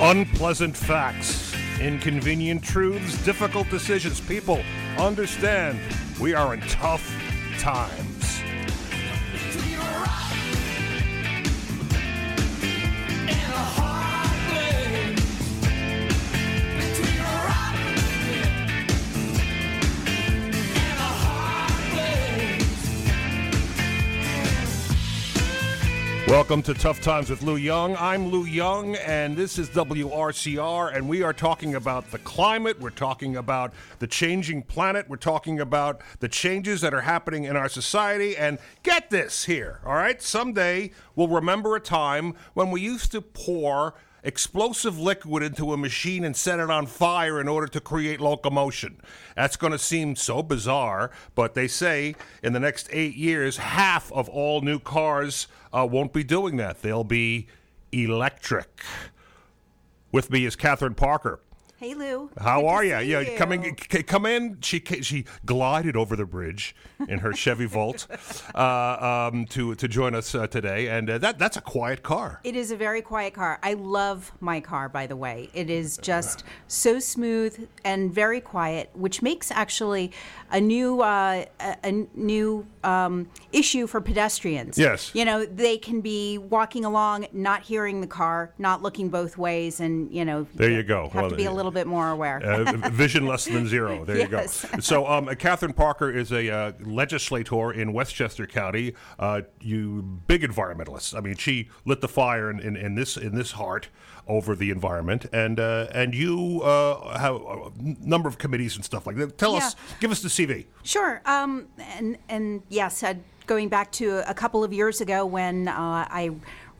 Unpleasant facts, inconvenient truths, difficult decisions. People, understand, we are in tough times. Welcome to Tough Times with Lou Young. I'm Lou Young, and this is WRCR, and we are talking about the climate. We're talking about the changing planet. We're talking about the changes that are happening in our society. And get this here, all right? Someday we'll remember a time when we used to pour explosive liquid into a machine and set it on fire in order to create locomotion. That's going to seem so bizarre, but they say in the next 8 years, half of all new cars won't be doing that. They'll be electric. With me is Catherine Parker. Hey, Lou. How are you? Yeah, come in. She glided over the bridge in her Chevy Volt to join us today, and that's a quiet car. It is a very quiet car. I love my car, by the way. It is just so smooth and very quiet, which makes actually a new issue for pedestrians. Yes. You know, they can be walking along, not hearing the car, not looking both ways, and, you know, there you go. Have to be a little bit more aware. Vision less than zero. There yes. You go. So, Catherine Parker is a legislator in Westchester County. Big environmentalist. I mean, she lit the fire in this heart over the environment, and you have a number of committees and stuff like that. Tell us, give us the CV. Sure. And yes, going back to a couple of years ago when I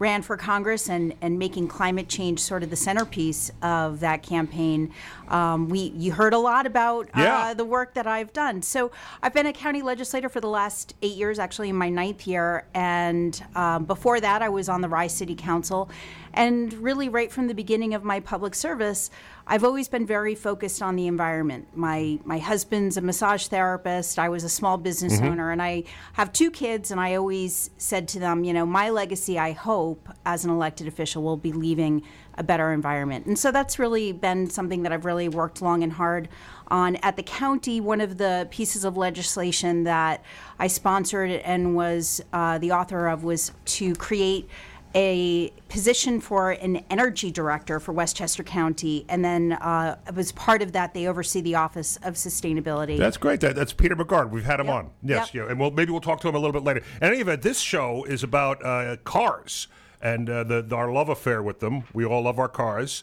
ran for Congress and making climate change sort of the centerpiece of that campaign. You heard a lot about the work that I've done. So I've been a county legislator for the last 8 years, actually in my ninth year. And before that, I was on the Rye City Council. And really right from the beginning of my public service, I've always been very focused on the environment. My husband's a massage therapist. I was a small business owner, and I have two kids, and I always said to them, you know, my legacy, I hope, as an elected official, will be leaving a better environment. And so that's really been something that I've really worked long and hard on. At the county, one of the pieces of legislation that I sponsored and was the author of was to create a position for an energy director for Westchester County, and then as part of that, they oversee the Office of Sustainability. That's great. That's Peter Bogard. We've had him on. Yes, and maybe we'll talk to him a little bit later. In any event, this show is about cars and our love affair with them. We all love our cars.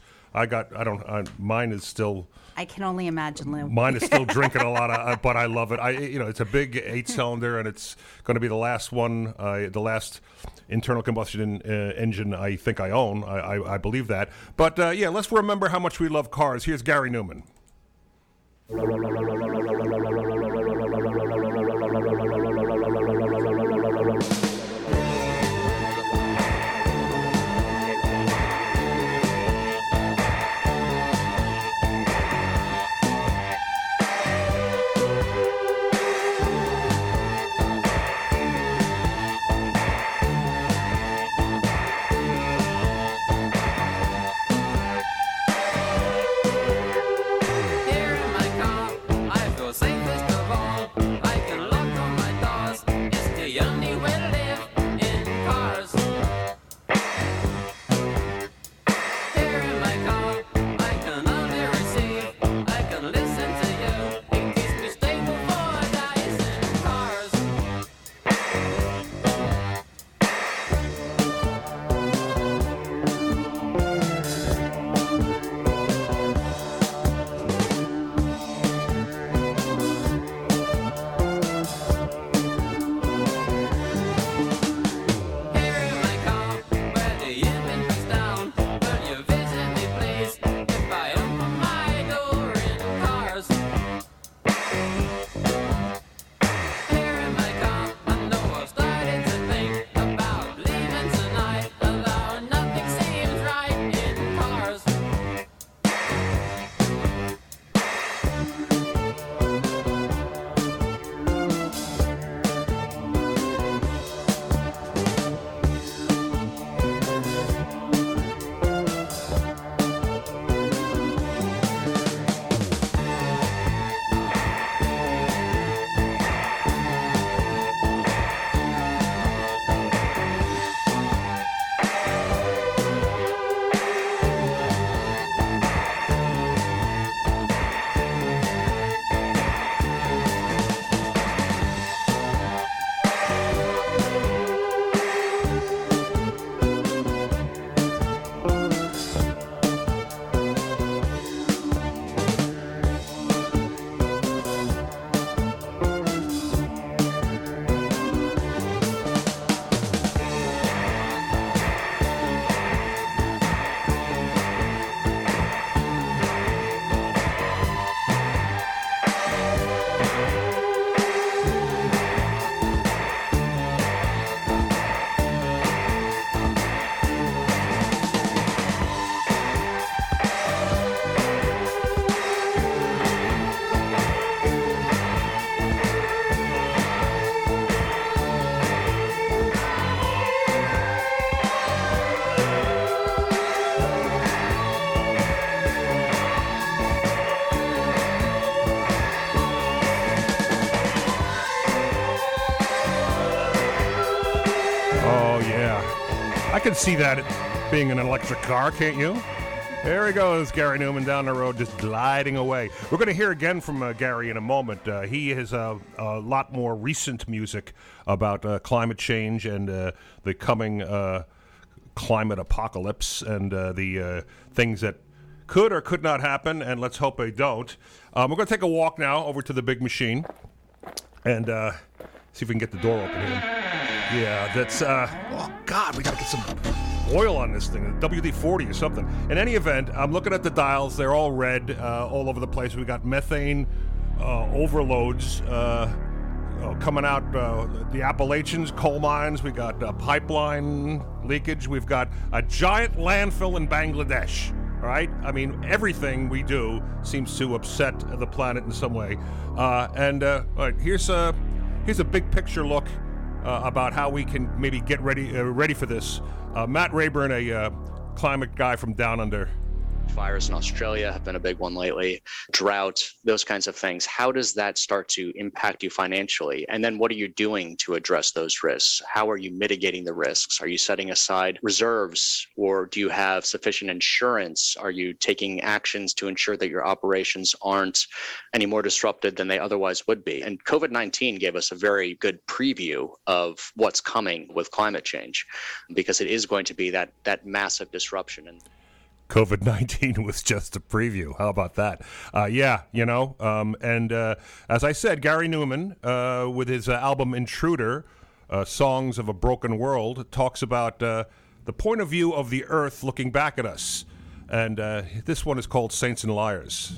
Mine is still. I can only imagine, Lou. Mine is still drinking a lot, but I love it. It's a big 8-cylinder, and it's going to be the last one, the last internal combustion engine I think I own. I believe that. But, let's remember how much we love cars. Here's Gary Numan. could see that being an electric car, can't you? There he goes, Gary Numan down the road, just gliding away. We're going to hear again from Gary in a moment. He has a lot more recent music about climate change and the coming climate apocalypse and the things that could or could not happen, and let's hope they don't. We're going to take a walk now over to the big machine and see if we can get the door open here. Yeah, that's... oh, God, we got to get some... oil on this thing, WD-40 or something. In any event, I'm looking at the dials. They're all red all over the place. We got methane overloads coming out the Appalachians, coal mines. We got pipeline leakage. We've got a giant landfill in Bangladesh. All right? I mean, everything we do seems to upset the planet in some way. All right, here's a big picture look about how we can maybe get ready for this. Matt Rayburn, a climate guy from Down Under. Fires in Australia have been a big one lately, drought, those kinds of things. How does that start to impact you financially? And then what are you doing to address those risks? How are you mitigating the risks? Are you setting aside reserves, or do you have sufficient insurance? Are you taking actions to ensure that your operations aren't any more disrupted than they otherwise would be? And COVID-19 gave us a very good preview of what's coming with climate change, because it is going to be that massive disruption. And COVID-19 was just a preview. How about that? As I said, Gary Numan, with his album Intruder, Songs of a Broken World, talks about the point of view of the Earth looking back at us. And this one is called Saints and Liars.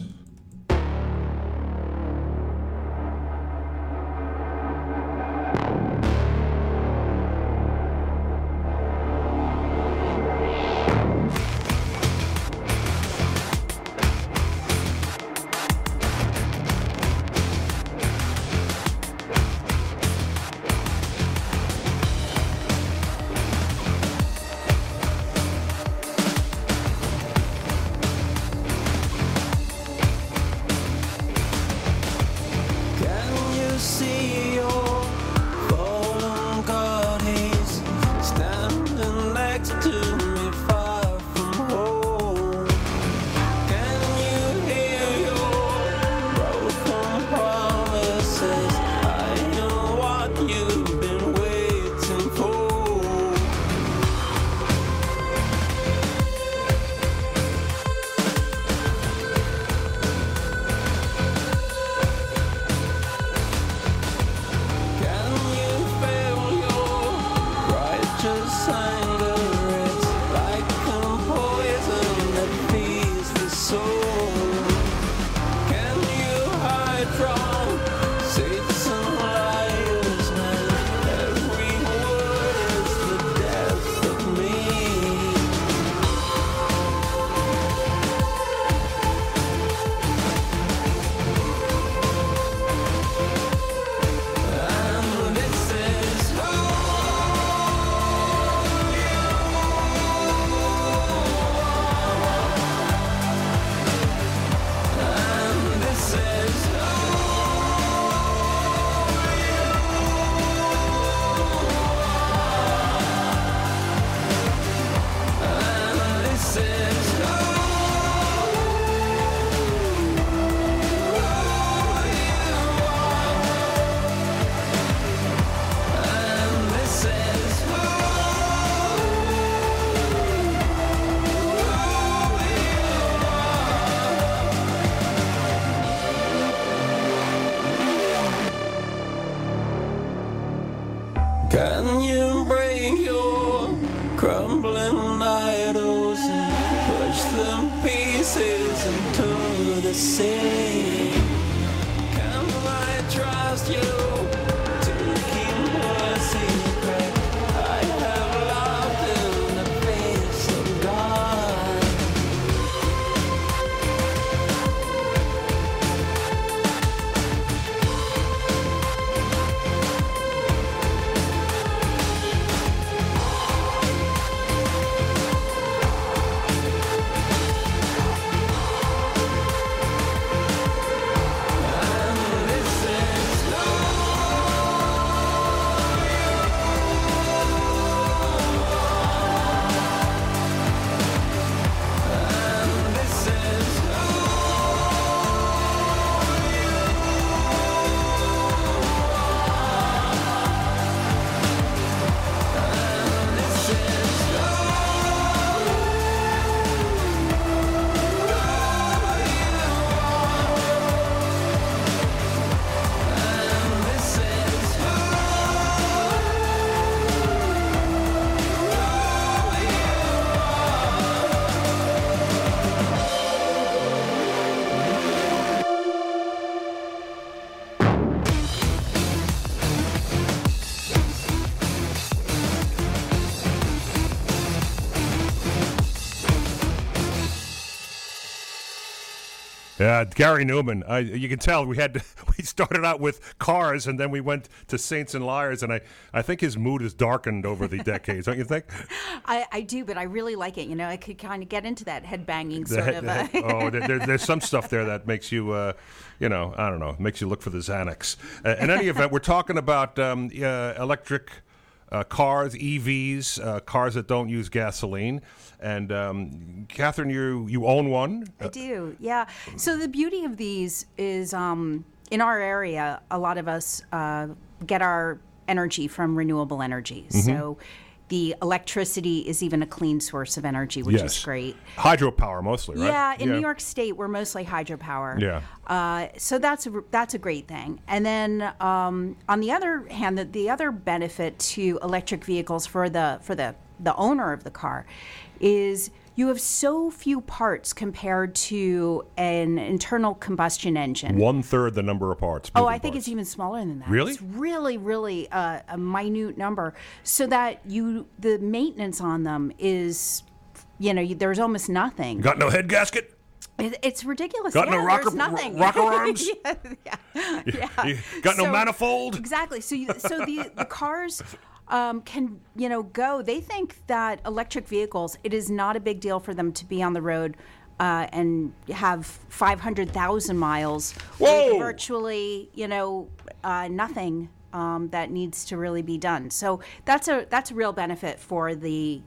Gary Numan. You can tell we started out with cars, and then we went to Saints and Liars, and I think his mood has darkened over the decades, don't you think? I do, but I really like it. You know, I could kind of get into that headbanging sort of. There's some stuff there that makes you, I don't know, makes you look for the Xanax. In any event, we're talking about electric cars, EVs, cars that don't use gasoline. And Catherine, you own one? I do, yeah. So the beauty of these is in our area, a lot of us get our energy from renewable energy. Mm-hmm. So the electricity is even a clean source of energy, which is great. Hydropower mostly, right? Yeah, in New York State, we're mostly hydropower. Yeah. So that's a great thing. And then on the other hand, the other benefit to electric vehicles for the owner of the car is you have so few parts compared to an internal combustion engine. 1/3 the number of parts. I think it's even smaller than that. Really? It's really, really a minute number, so that the maintenance on them is, there's almost nothing. Got no head gasket? It's ridiculous. Got no rocker arms? Yeah. Got no manifold? Exactly. So the cars can go. They think that electric vehicles, it is not a big deal for them to be on the road and have 500,000 miles with virtually nothing that needs to really be done. So that's a real benefit for the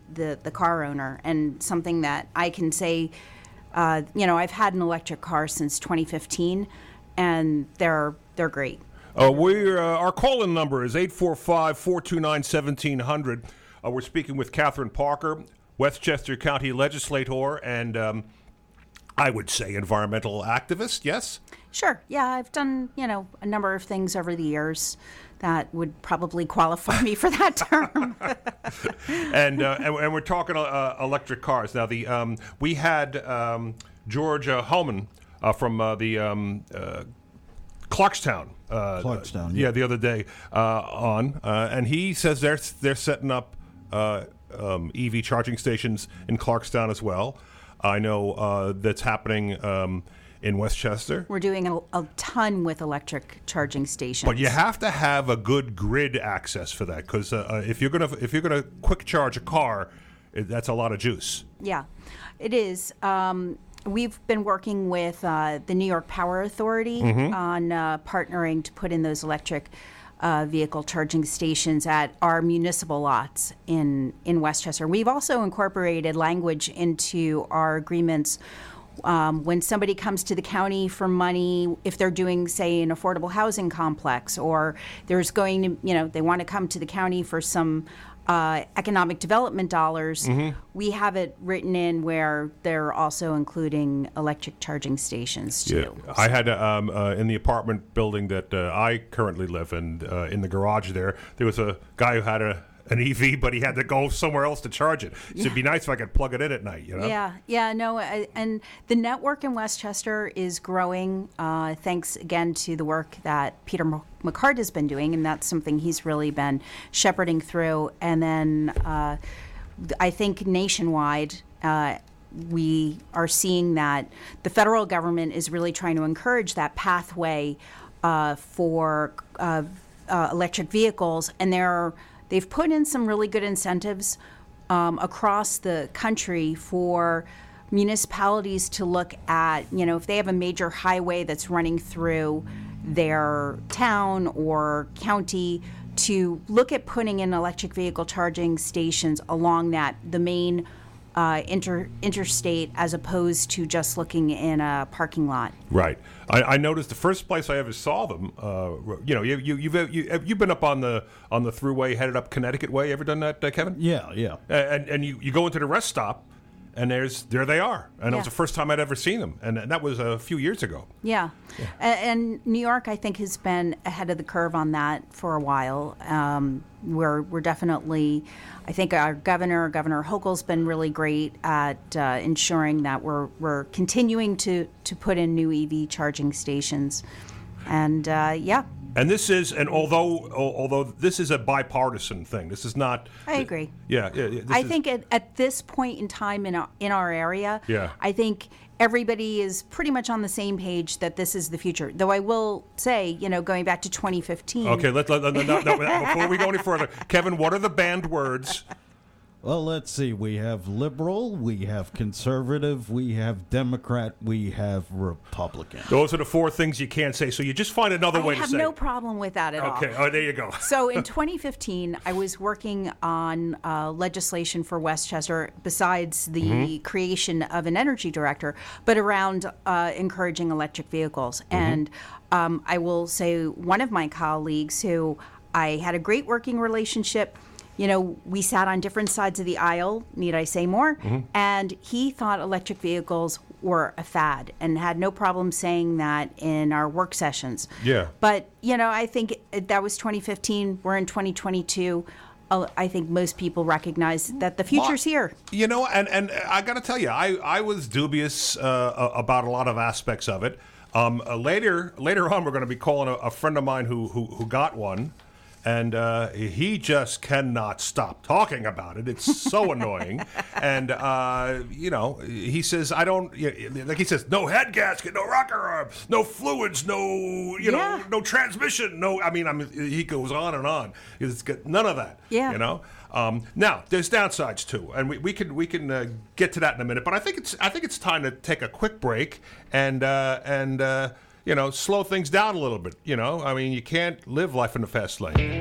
car owner, and something that I can say. I've had an electric car since 2015, and they're great. Our call-in number is 845-429-1700. We're speaking with Catherine Parker, Westchester County legislator, and I would say environmental activist, yes? Sure, yeah. I've done, a number of things over the years that would probably qualify me for that term. and we're talking electric cars. Now, we had George Hellman from Clarkstown. Clarkstown. Yeah, the other day on. And he says they're setting up EV charging stations in Clarkstown as well. I know that's happening in Westchester. We're doing a ton with electric charging stations. But you have to have a good grid access for that, because if you're gonna quick charge a car, that's a lot of juice. Yeah, it is. We've been working with the New York Power Authority on partnering to put in those electric vehicle charging stations at our municipal lots in Westchester. We've also incorporated language into our agreements when somebody comes to the county for money, if they're doing, say, an affordable housing complex, or there's going to, they want to come to the county for some economic development dollars, we have it written in where they're also including electric charging stations too. Yeah. I had in the apartment building that I currently live in the garage there was a guy who had an EV, but he had to go somewhere else to charge it. So it'd be nice if I could plug it in at night, and the network in Westchester is growing, thanks again to the work that Peter McCart has been doing, and that's something he's really been shepherding through. And then I think nationwide, we are seeing that the federal government is really trying to encourage that pathway for electric vehicles, and they've put in some really good incentives across the country for municipalities to look at, if they have a major highway that's running through their town or county, to look at putting in electric vehicle charging stations along the main interstate, as opposed to just looking in a parking lot. Right. I noticed the first place I ever saw them. You've been up on the thruway headed up Connecticut Way. Ever done that, Kevin? Yeah. And you go into the rest stop, and there they are. And it was the first time I'd ever seen them, and that was a few years ago. Yeah. And New York, I think, has been ahead of the curve on that for a while. We're definitely, I think our Governor Hochul's been really great at ensuring that we're continuing to put in new EV charging stations, and And this is, and although this is a bipartisan thing, this is not. I agree. I think at this point in time in our area, I think everybody is pretty much on the same page that this is the future. Though I will say, going back to 2015. Okay, let's before we go any further, Kevin, what are the banned words? Well, let's see. We have liberal, we have conservative, we have Democrat, we have Republican. Those are the four things you can't say, so you just find another way to say it. I have no problem with that at all. Okay, oh, there you go. So in 2015, I was working on legislation for Westchester, besides the creation of an energy director, but around encouraging electric vehicles. Mm-hmm. And I will say one of my colleagues who I had a great working relationship. We sat on different sides of the aisle, need I say more? Mm-hmm. And he thought electric vehicles were a fad and had no problem saying that in our work sessions. Yeah. But, I think that was 2015. We're in 2022. I think most people recognize that the future's here. And I got to tell you, I was dubious about a lot of aspects of it. Later on, we're going to be calling a friend of mine who got one. And he just cannot stop talking about it. It's so annoying. And, he says, no head gasket, no rocker arm, no fluids, no transmission. No, I mean, he goes on. It's got none of that, Now, there's downsides, too. And we can get to that in a minute. But I think it's time to take a quick break and slow things down a little bit, I mean, you can't live life in the fast lane.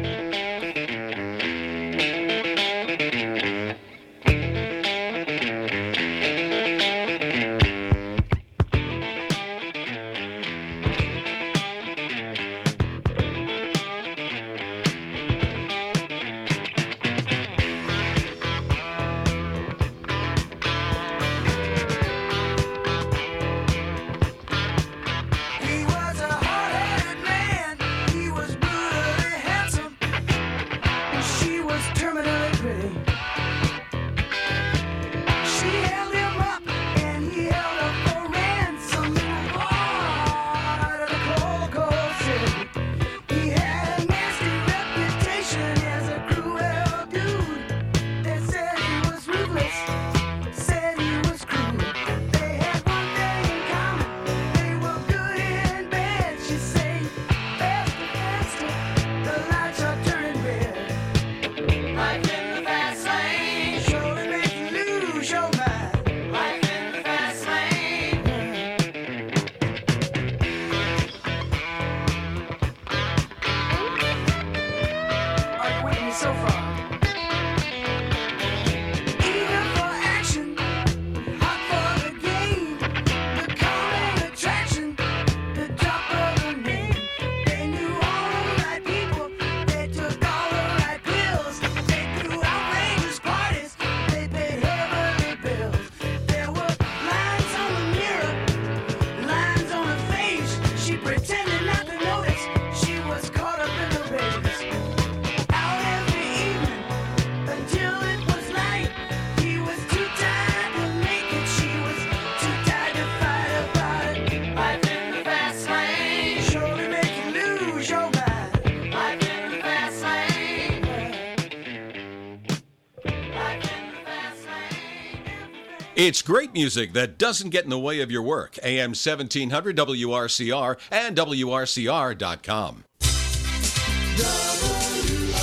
It's great music that doesn't get in the way of your work. AM 1700, WRCR, and WRCR.com.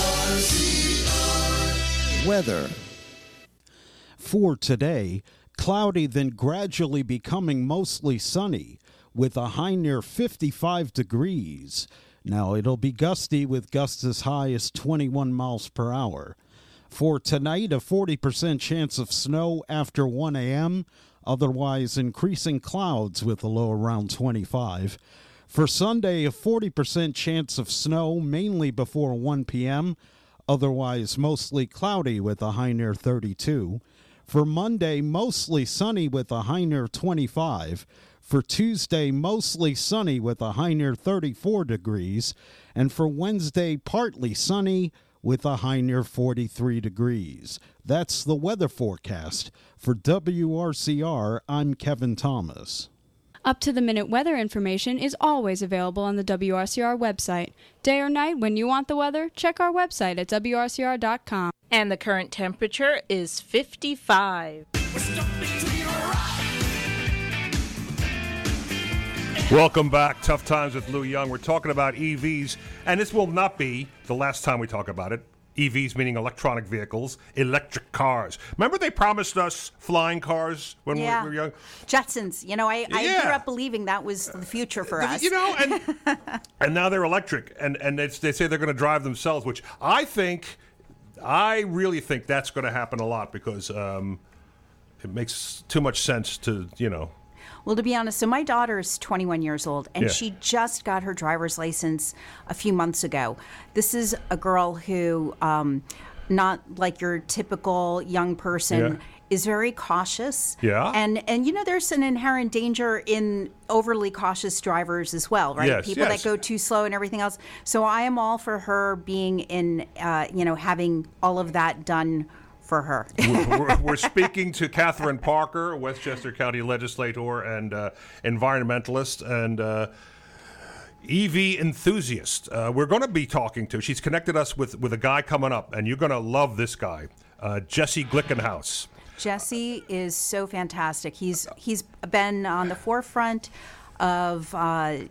WRCR. Weather. For today, cloudy then gradually becoming mostly sunny with a high near 55 degrees. Now, it'll be gusty with gusts as high as 21 miles per hour. For tonight, a 40% chance of snow after 1 a.m., otherwise increasing clouds with a low around 25. For Sunday, a 40% chance of snow, mainly before 1 p.m., otherwise mostly cloudy with a high near 32. For Monday, mostly sunny with a high near 25. For Tuesday, mostly sunny with a high near 34 degrees. And for Wednesday, partly sunny, with a high near 43 degrees. That's the weather forecast. For WRCR, I'm Kevin Thomas. Up-to-the-minute weather information is always available on the WRCR website. Day or night, when you want the weather, check our website at WRCR.com. And the current temperature is 55. Welcome back. Tough Times with Lou Young. We're talking about EVs, and this will not be the last time we talk about it. EVs meaning electronic vehicles, electric cars. Remember they promised us flying cars when we were young? Jetsons. You know, I grew up believing that was the future for us. You know, and and now they're electric, and they say they're going to drive themselves, which I really think that's going to happen a lot because it makes too much sense to, you know. Well, to be honest, so my daughter is 21 years old, and she just got her driver's license a few months ago. This is a girl who, not like your typical young person, is very cautious. Yeah. And you know, there's an inherent danger in overly cautious drivers as well, right? Yes, people that go too slow and everything else. So I am all for her being in, you know, having all of that done for her. We're speaking to Catherine Parker, Westchester County legislator and environmentalist and EV enthusiast. We're going to be talking to, she's connected us with a guy coming up, and you're going to love this guy, Jesse Glickenhaus. Jesse is so fantastic. He's been on the forefront of,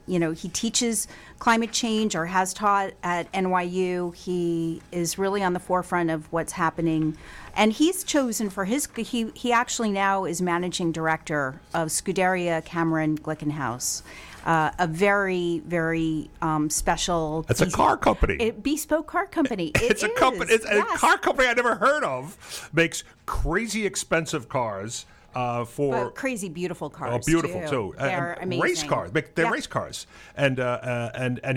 you know, he teaches climate change or has taught at NYU. He is really on the forefront of what's happening. And he's chosen for his, he actually now is managing director of Scuderia Cameron Glickenhaus, a very, very special. It's a car company. Bespoke car company. It's a car company I never heard of. Makes crazy expensive cars. But crazy beautiful cars. Oh, beautiful too. They're amazing. Race cars. They're race cars. And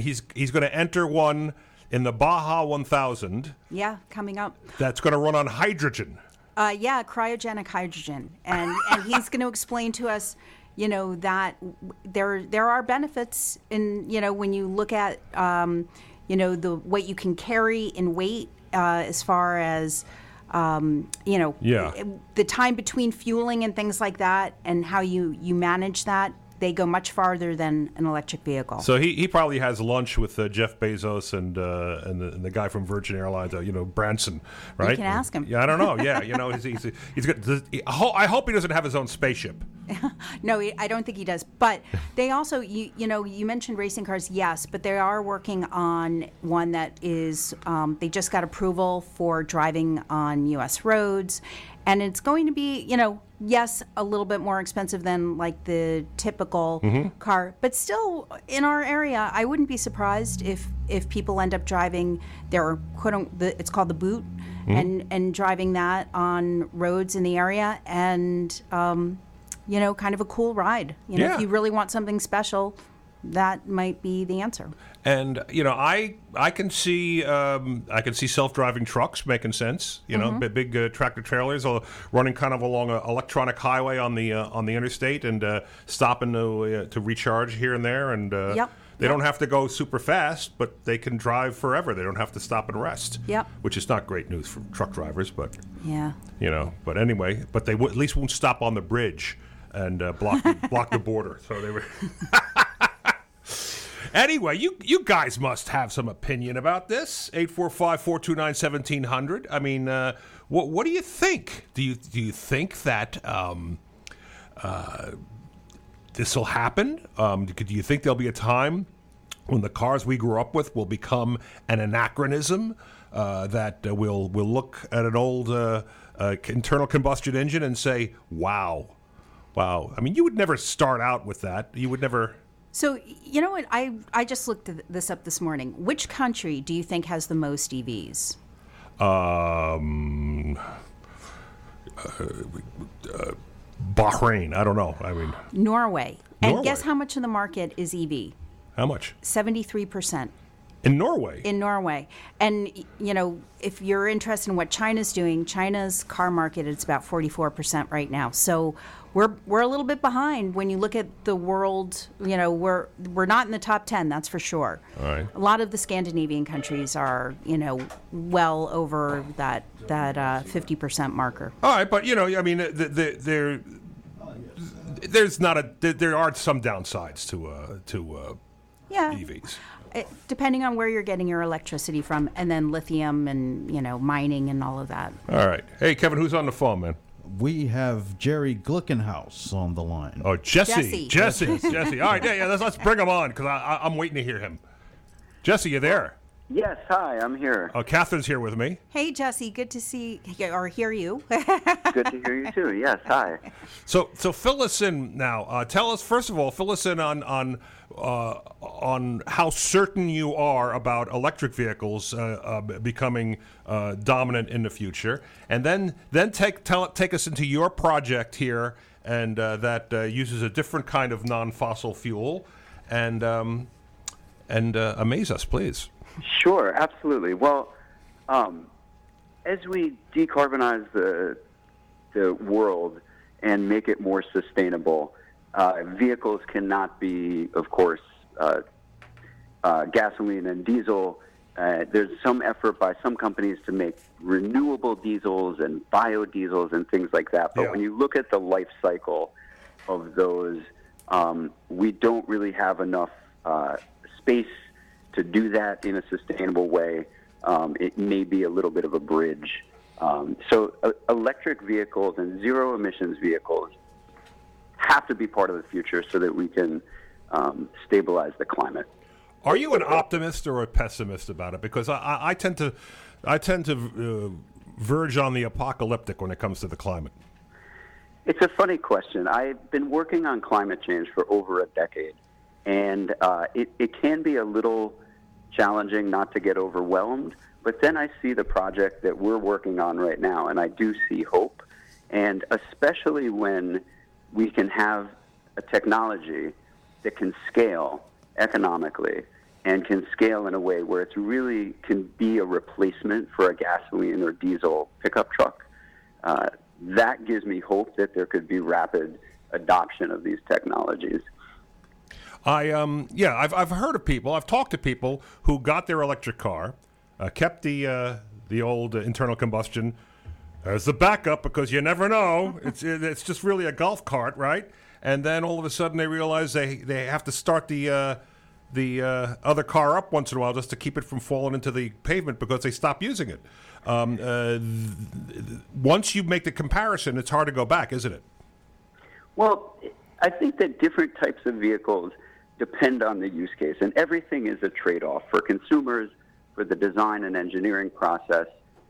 he's going to enter one in the Baja 1000. Yeah, coming up. That's going to run on hydrogen. Yeah, cryogenic hydrogen, and he's going to explain to us, you know, that there are benefits in, you know, when you look at, you know, the what you can carry in weight as far as. You know, the time between fueling and things like that and how you manage that, they go much farther than an electric vehicle. So he probably has lunch with Jeff Bezos and the guy from Virgin Airlines, you know, Branson, right? You can ask him. Yeah, I don't know. Yeah, you know, he's got. I hope he doesn't have his own spaceship. No, I don't think he does. But they also, you know, you mentioned racing cars, yes, but they are working on one that is, they just got approval for driving on U.S. roads. And it's going to be, you know, yes, a little bit more expensive than like the typical car. But still, in our area, I wouldn't be surprised if people end up driving their, it's called the boot, and driving that on roads in the area. And, you know, kind of a cool ride. You know, if you really want something special, that might be the answer. And you know, I can see self-driving trucks making sense. You know, big tractor trailers running kind of along an electronic highway on the interstate and stopping to recharge here and there. And they don't have to go super fast, but they can drive forever. They don't have to stop and rest. Yep. Which is not great news for truck drivers, but you know. But anyway, but they at least won't stop on the bridge and block the border. So they were. Anyway, you guys must have some opinion about this. 845-429-1700. I mean, what do you think? Do you think that this will happen? Do you think there'll be a time when the cars we grew up with will become an anachronism? That we'll look at an old internal combustion engine and say, wow. I mean, you would never start out with that. You would never. So, you know what? I just looked this up this morning. Which country do you think has the most EVs? Bahrain. I don't know. I mean, Norway. And guess how much of the market is EV? How much? 73%. In Norway. And, you know, if you're interested in what China's doing, China's car market is about 44% right now. So we're a little bit behind when you look at the world. You know, we're not in the top 10, that's for sure. All right. A lot of the Scandinavian countries are, you know, well over that 50% marker. All right, but, you know, I mean, there are some downsides to EVs. Depending on where you're getting your electricity from, and then lithium and, you know, mining and all of that. All right. Hey, Kevin, who's on the phone, man? We have Jerry Glickenhaus on the line. Oh, Jesse. All right, yeah. Let's bring him on because I'm waiting to hear him. Jesse, you there? Yes, hi, I'm here. Oh, Catherine's here with me. Hey, Jesse, good to see or hear you. Good to hear you too. Yes, hi. So fill us in now. Tell us first of all, fill us in on how certain you are about electric vehicles becoming dominant in the future, and then take us into your project here, and that uses a different kind of non-fossil fuel, and amaze us, please. Sure, absolutely. Well, as we decarbonize the world and make it more sustainable, vehicles cannot be, of course, gasoline and diesel. There's some effort by some companies to make renewable diesels and biodiesels and things like that. But when you look at the life cycle of those, we don't really have enough space to do that in a sustainable way. It may be a little bit of a bridge. So electric vehicles and zero emissions vehicles have to be part of the future so that we can stabilize the climate. Are you an optimist or a pessimist about it? Because I tend to verge on the apocalyptic when it comes to the climate. It's a funny question. I've been working on climate change for over a decade, and it can be a little challenging not to get overwhelmed. But then I see the project that we're working on right now, and I do see hope. And especially when we can have a technology that can scale economically and can scale in a way where it really can be a replacement for a gasoline or diesel pickup truck. That gives me hope that there could be rapid adoption of these technologies. I've heard of people, I've talked to people who got their electric car, kept the old internal combustion as the backup because you never know. It's just really a golf cart, right? And then all of a sudden they realize they have to start the other car up once in a while just to keep it from falling into the pavement because they stopped using it. Once you make the comparison, it's hard to go back, isn't it? Well, I think that different types of vehicles depend on the use case, and everything is a trade-off for consumers, for the design and engineering process.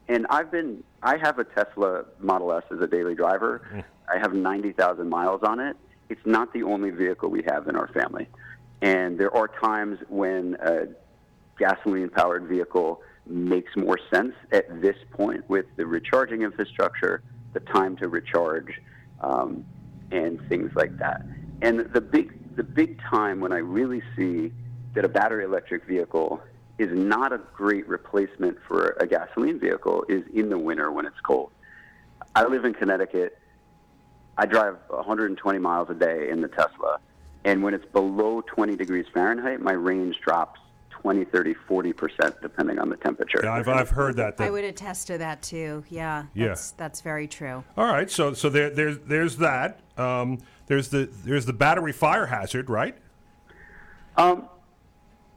And I have a Tesla Model S as a daily driver. I have 90,000 miles on it. It's not the only vehicle we have in our family. And there are times when a gasoline-powered vehicle makes more sense at this point with the recharging infrastructure, the time to recharge, and things like that. And the big time when I really see that a battery electric vehicle is not a great replacement for a gasoline vehicle is in the winter when it's cold. I live in Connecticut. I drive 120 miles a day in the Tesla. And when it's below 20 degrees Fahrenheit, my range drops 20, 30, 40%, depending on the temperature. Yeah, I've heard that. I would attest to that, too. Yeah. That's very true. All right. So there's that. There's the battery fire hazard, right?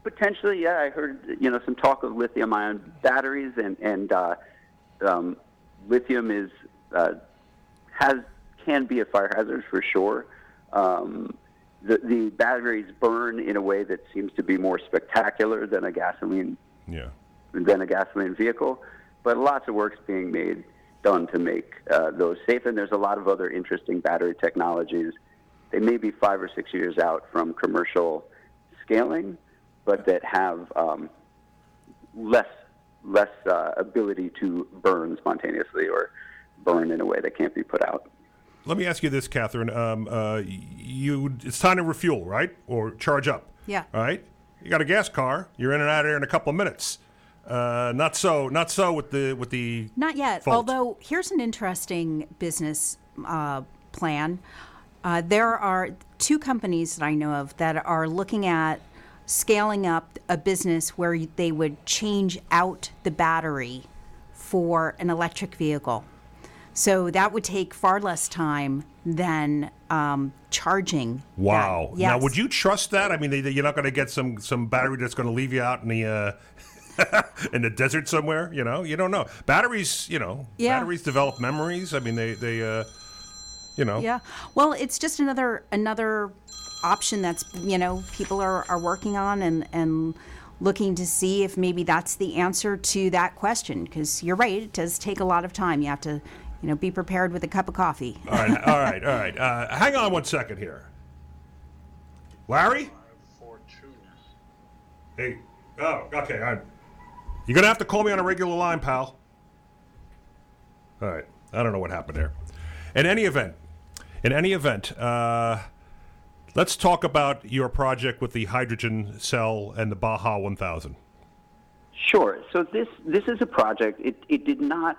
Potentially, yeah. I heard, some talk of lithium-ion batteries, and lithium can be a fire hazard for sure. The batteries burn in a way that seems to be more spectacular than a gasoline vehicle, but lots of work's being done to make those safe, and there's a lot of other interesting battery technologies. They may be 5 or 6 years out from commercial scaling, but that have less ability to burn spontaneously or burn in a way that can't be put out. Let me ask you this, Catherine. It's time to refuel, right? Or charge up. Yeah. All right? You got a gas car. You're in and out of there in a couple of minutes. Not so with the Not yet. Fault. Although here's an interesting business plan. There are two companies that I know of that are looking at scaling up a business where they would change out the battery for an electric vehicle. So that would take far less time than charging. Wow. Yes. Now, would you trust that? I mean, you're not going to get some battery that's going to leave you out in the in the desert somewhere. You know, you don't know. Batteries, you know, yeah. Batteries develop memories. I mean, they you know. Yeah. Well, it's just another option that's, you know, people are working on and looking to see if maybe that's the answer to that question. Because you're right, it does take a lot of time. You have to, you know, be prepared with a cup of coffee. All right. Hang on one second here. Larry? Hey. Oh, okay. You're going to have to call me on a regular line, pal. All right. I don't know what happened there. In any event, let's talk about your project with the hydrogen cell and the Baja 1000. Sure. So this is a project. It did not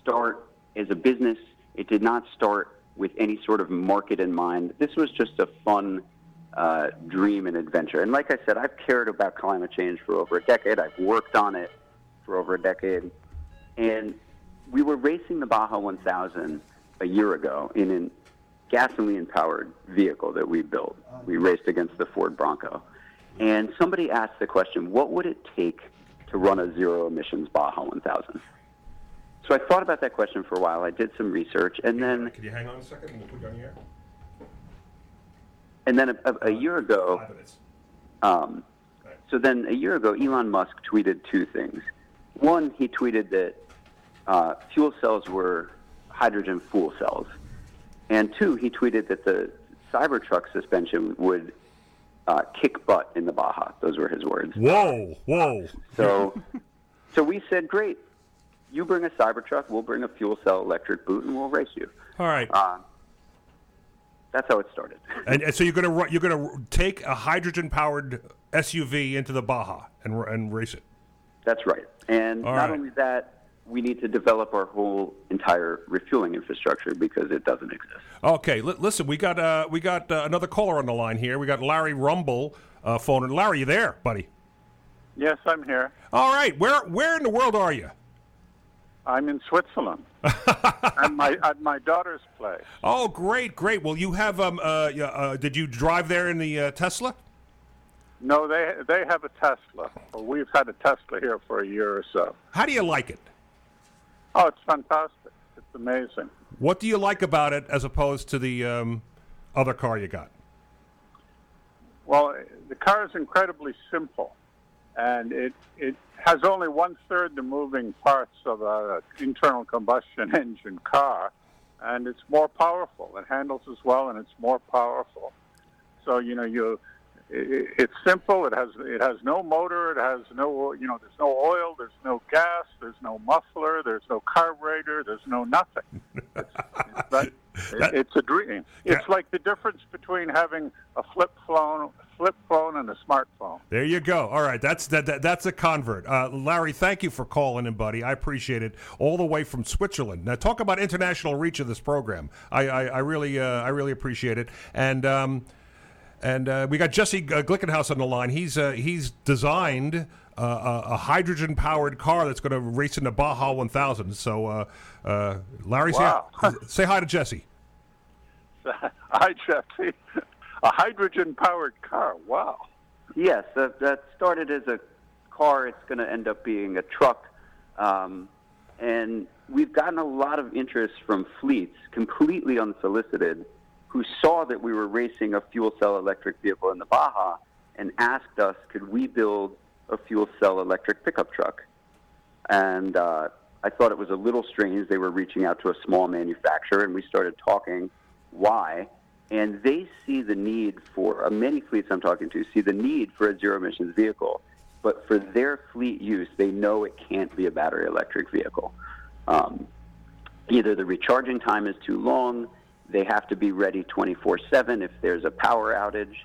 start as a business. It did not start with any sort of market in mind. This was just a fun dream and adventure. And like I said, I've cared about climate change for over a decade. I've worked on it for over a decade. And we were racing the Baja 1000 a year ago in an gasoline-powered vehicle that we built. We raced against the Ford Bronco. And somebody asked the question, what would it take to run a zero-emissions Baja 1000? So I thought about that question for a while. I did some research, and then... Can you hang on a second and we'll put you on the air? And then a year ago... 5 minutes. So then a year ago, Elon Musk tweeted two things. One, he tweeted that fuel cells were hydrogen fuel cells. And two, he tweeted that the Cybertruck suspension would kick butt in the Baja. Those were his words. Whoa. So we said, great. You bring a Cybertruck, we'll bring a fuel cell electric boot, and we'll race you. All right. That's how it started. And so you're gonna take a hydrogen-powered SUV into the Baja and race it. That's right. And not only that, we need to develop our whole entire refueling infrastructure because it doesn't exist. Okay. Listen, we got another caller on the line here. We got Larry Rumble phoning. Larry, you there, buddy? Yes, I'm here. All right. Where in the world are you? I'm in Switzerland, at my daughter's place. Oh, great! Well, you have did you drive there in the Tesla? No, they have a Tesla. Well, we've had a Tesla here for a year or so. How do you like it? Oh, it's fantastic! It's amazing. What do you like about it as opposed to the other car you got? Well, the car is incredibly simple, and it has only one-third the moving parts of an internal combustion engine car, and it's more powerful. It handles as well, and it's more powerful. So, you know, it's simple. It has no motor. It has no, you know, there's no oil. There's no gas. There's no muffler. There's no carburetor. There's no nothing. It's a dream. Yeah. It's like the difference between having a flip phone and a smartphone. There you go. All right, that's a convert. Larry, thank you for calling in, buddy. I appreciate it. All the way from Switzerland. Now, talk about international reach of this program. I really appreciate it. And we got Jesse Glickenhaus on the line. He's designed a hydrogen-powered car that's going to race in the Baja 1000. So, Larry, wow. Say hi to Jesse. Hi, Jesse. A hydrogen-powered car. Wow. Yes, that started as a car. It's going to end up being a truck. And we've gotten a lot of interest from fleets, completely unsolicited, who saw that we were racing a fuel cell electric vehicle in the Baja and asked us, could we build a fuel cell electric pickup truck? And I thought it was a little strange. They were reaching out to a small manufacturer, and we started talking why. And they see the need for, many fleets I'm talking to, see the need for a zero-emissions vehicle. But for their fleet use, they know it can't be a battery electric vehicle. Either the recharging time is too long, they have to be ready 24/7 if there's a power outage.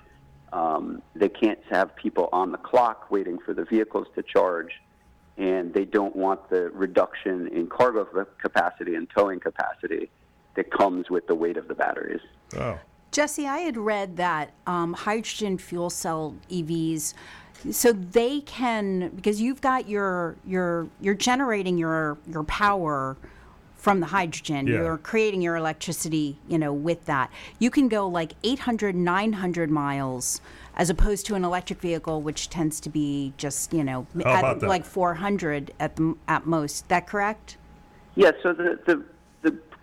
They can't have people on the clock waiting for the vehicles to charge, and they don't want the reduction in cargo capacity and towing capacity that comes with the weight of the batteries. Oh. Jesse, I had read that hydrogen fuel cell EVs, so they can, because you've got you're generating your power from the hydrogen. Yeah. You're creating your electricity, you know, with that. You can go like 800, 900 miles as opposed to an electric vehicle, which tends to be just, you know, at, like 400 at most. Is that correct? Yeah, so the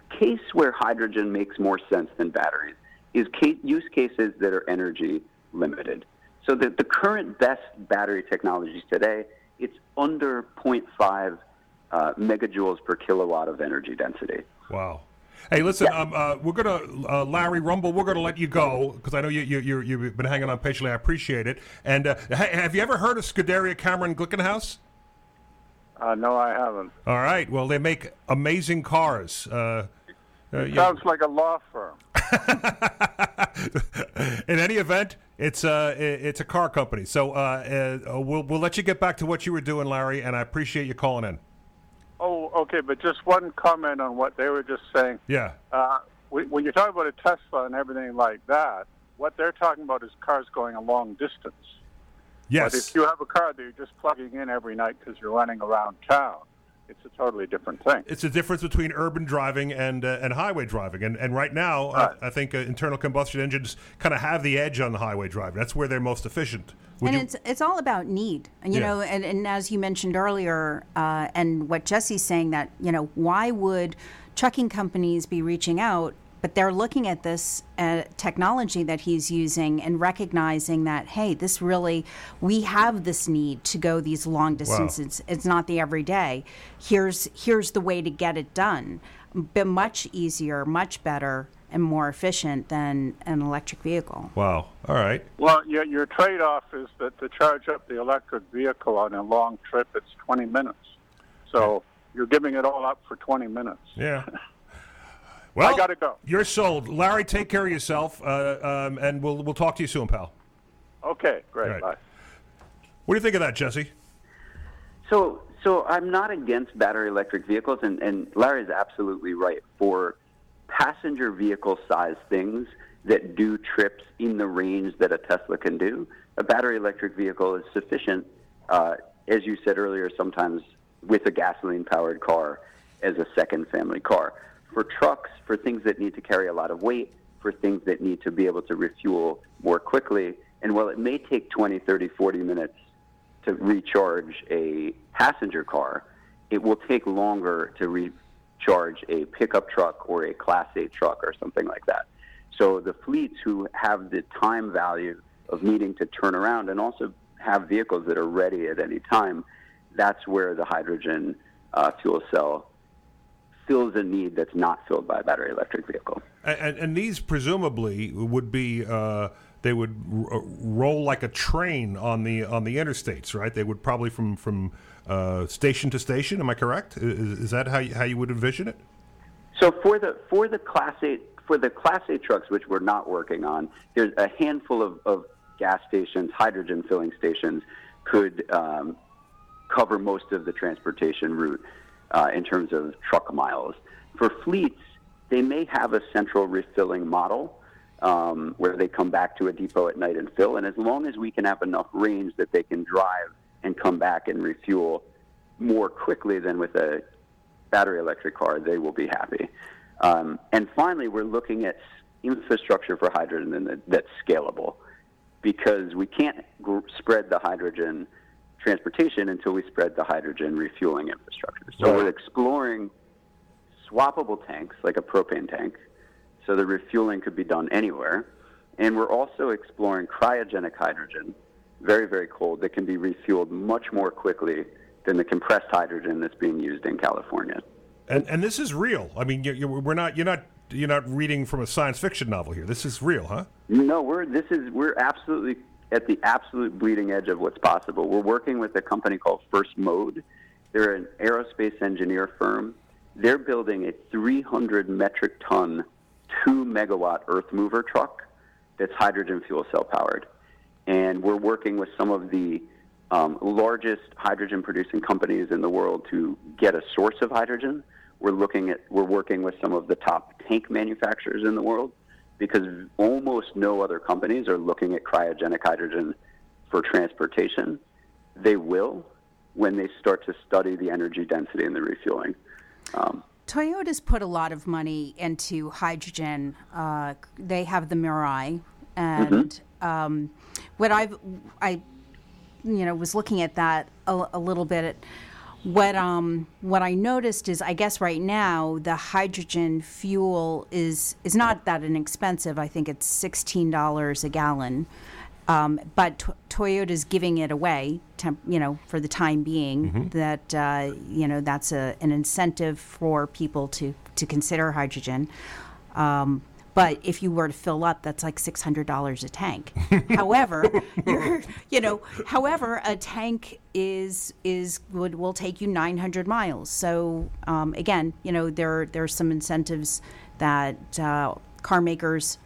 case where hydrogen makes more sense than batteries is use cases that are energy limited. So the current best battery technologies today, it's under 0.5 megajoules per kilowatt of energy density. Wow. Hey, listen, yeah. We're going to, Larry Rumble, we're going to let you go because I know you've been hanging on patiently. I appreciate it. And have you ever heard of Scuderia Cameron Glickenhaus? No, I haven't. All right. Well, they make amazing cars. Sounds like a law firm. In any event, it's a car company. So we'll let you get back to what you were doing, Larry, and I appreciate you calling in. Oh, okay, but just one comment on what they were just saying. Yeah. When you're talking about a Tesla and everything like that, what they're talking about is cars going a long distance. Yes. But if you have a car that you're just plugging in every night because you're running around town, it's a totally different thing. It's the difference between urban driving and highway driving. And right now, right. I think internal combustion engines kind of have the edge on the highway driving. That's where they're most efficient. It's all about need, you yeah. know, and as you mentioned earlier, and what Jesse's saying that, you know, why would trucking companies be reaching out? But they're looking at this technology that he's using and recognizing that, hey, this really, we have this need to go these long distances. Wow. It's not the everyday. Here's the way to get it done. But much easier, much better, and more efficient than an electric vehicle. Wow. All right. Well, your trade-off is that to charge up the electric vehicle on a long trip, it's 20 minutes. So you're giving it all up for 20 minutes. Yeah. Well, I gotta go. You're sold. Larry, take care of yourself, and we'll talk to you soon, pal. Okay, great. Right. Bye. What do you think of that, Jesse? So I'm not against battery electric vehicles, and Larry's absolutely right. For passenger vehicle-sized things that do trips in the range that a Tesla can do, a battery electric vehicle is sufficient, as you said earlier, sometimes with a gasoline-powered car as a second family car. For trucks, for things that need to carry a lot of weight, for things that need to be able to refuel more quickly. And while it may take 20, 30, 40 minutes to recharge a passenger car, it will take longer to recharge a pickup truck or a Class 8 truck or something like that. So the fleets who have the time value of needing to turn around and also have vehicles that are ready at any time, that's where the hydrogen fuel cell fills a need that's not filled by a battery electric vehicle. And these presumably would be they would roll like a train on the interstates, right? They would probably from station to station. Am I correct? Is that how you would envision it? So for the Class 8 trucks, which we're not working on, there's a handful of gas stations, hydrogen filling stations could cover most of the transportation route. In terms of truck miles. For fleets, they may have a central refilling model where they come back to a depot at night and fill. And as long as we can have enough range that they can drive and come back and refuel more quickly than with a battery electric car, they will be happy. And finally, we're looking at infrastructure for hydrogen that's scalable because we can't spread the hydrogen transportation until we spread the hydrogen refueling infrastructure. So We're exploring swappable tanks, like a propane tank, so the refueling could be done anywhere. And we're also exploring cryogenic hydrogen, very, very cold, that can be refueled much more quickly than the compressed hydrogen that's being used in California. And this is real. I mean, you're not reading from a science fiction novel here. This is real, huh? No, we're absolutely at the absolute bleeding edge of what's possible. We're working with a company called First Mode. They're an aerospace engineer firm. They're building a 300 metric ton, 2 megawatt earth mover truck that's hydrogen fuel cell powered. And we're working with some of the largest hydrogen producing companies in the world to get a source of hydrogen. We're working with some of the top tank manufacturers in the world, because almost no other companies are looking at cryogenic hydrogen for transportation. They will when they start to study the energy density and the refueling. Toyota's put a lot of money into hydrogen. They have the Mirai, and what I you know, was looking at that a little bit. What I noticed is, I guess right now the hydrogen fuel is not that inexpensive. I think it's $16 a gallon, but Toyota's giving it away, for the time being. That that's an incentive for people to consider hydrogen. But if you were to fill up, that's like $600 a tank. However, a tank will take you 900 miles. So again, there are some incentives that car makers,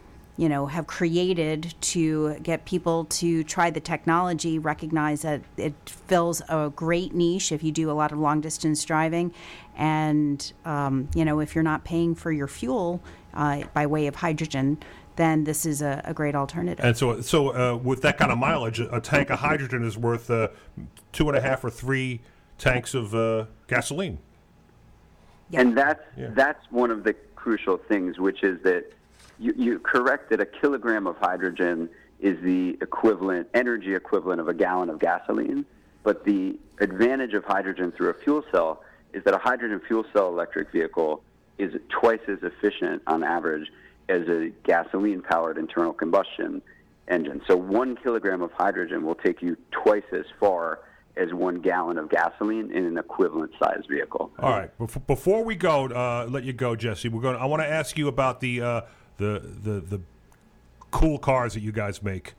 have created to get people to try the technology, recognize that it fills a great niche if you do a lot of long distance driving, and if you're not paying for your fuel by way of hydrogen, then this is a great alternative. And so with that kind of mileage, a tank of hydrogen is worth 2.5 or 3 tanks of gasoline. Yeah. And that's one of the crucial things, which is that you correct that a kilogram of hydrogen is the energy equivalent of a gallon of gasoline. But the advantage of hydrogen through a fuel cell is that a hydrogen fuel cell electric vehicle is twice as efficient on average as a gasoline-powered internal combustion engine. So 1 kilogram of hydrogen will take you twice as far as 1 gallon of gasoline in an equivalent-sized vehicle. All right. Before we go, let you go, Jesse. I want to ask you about the cool cars that you guys make.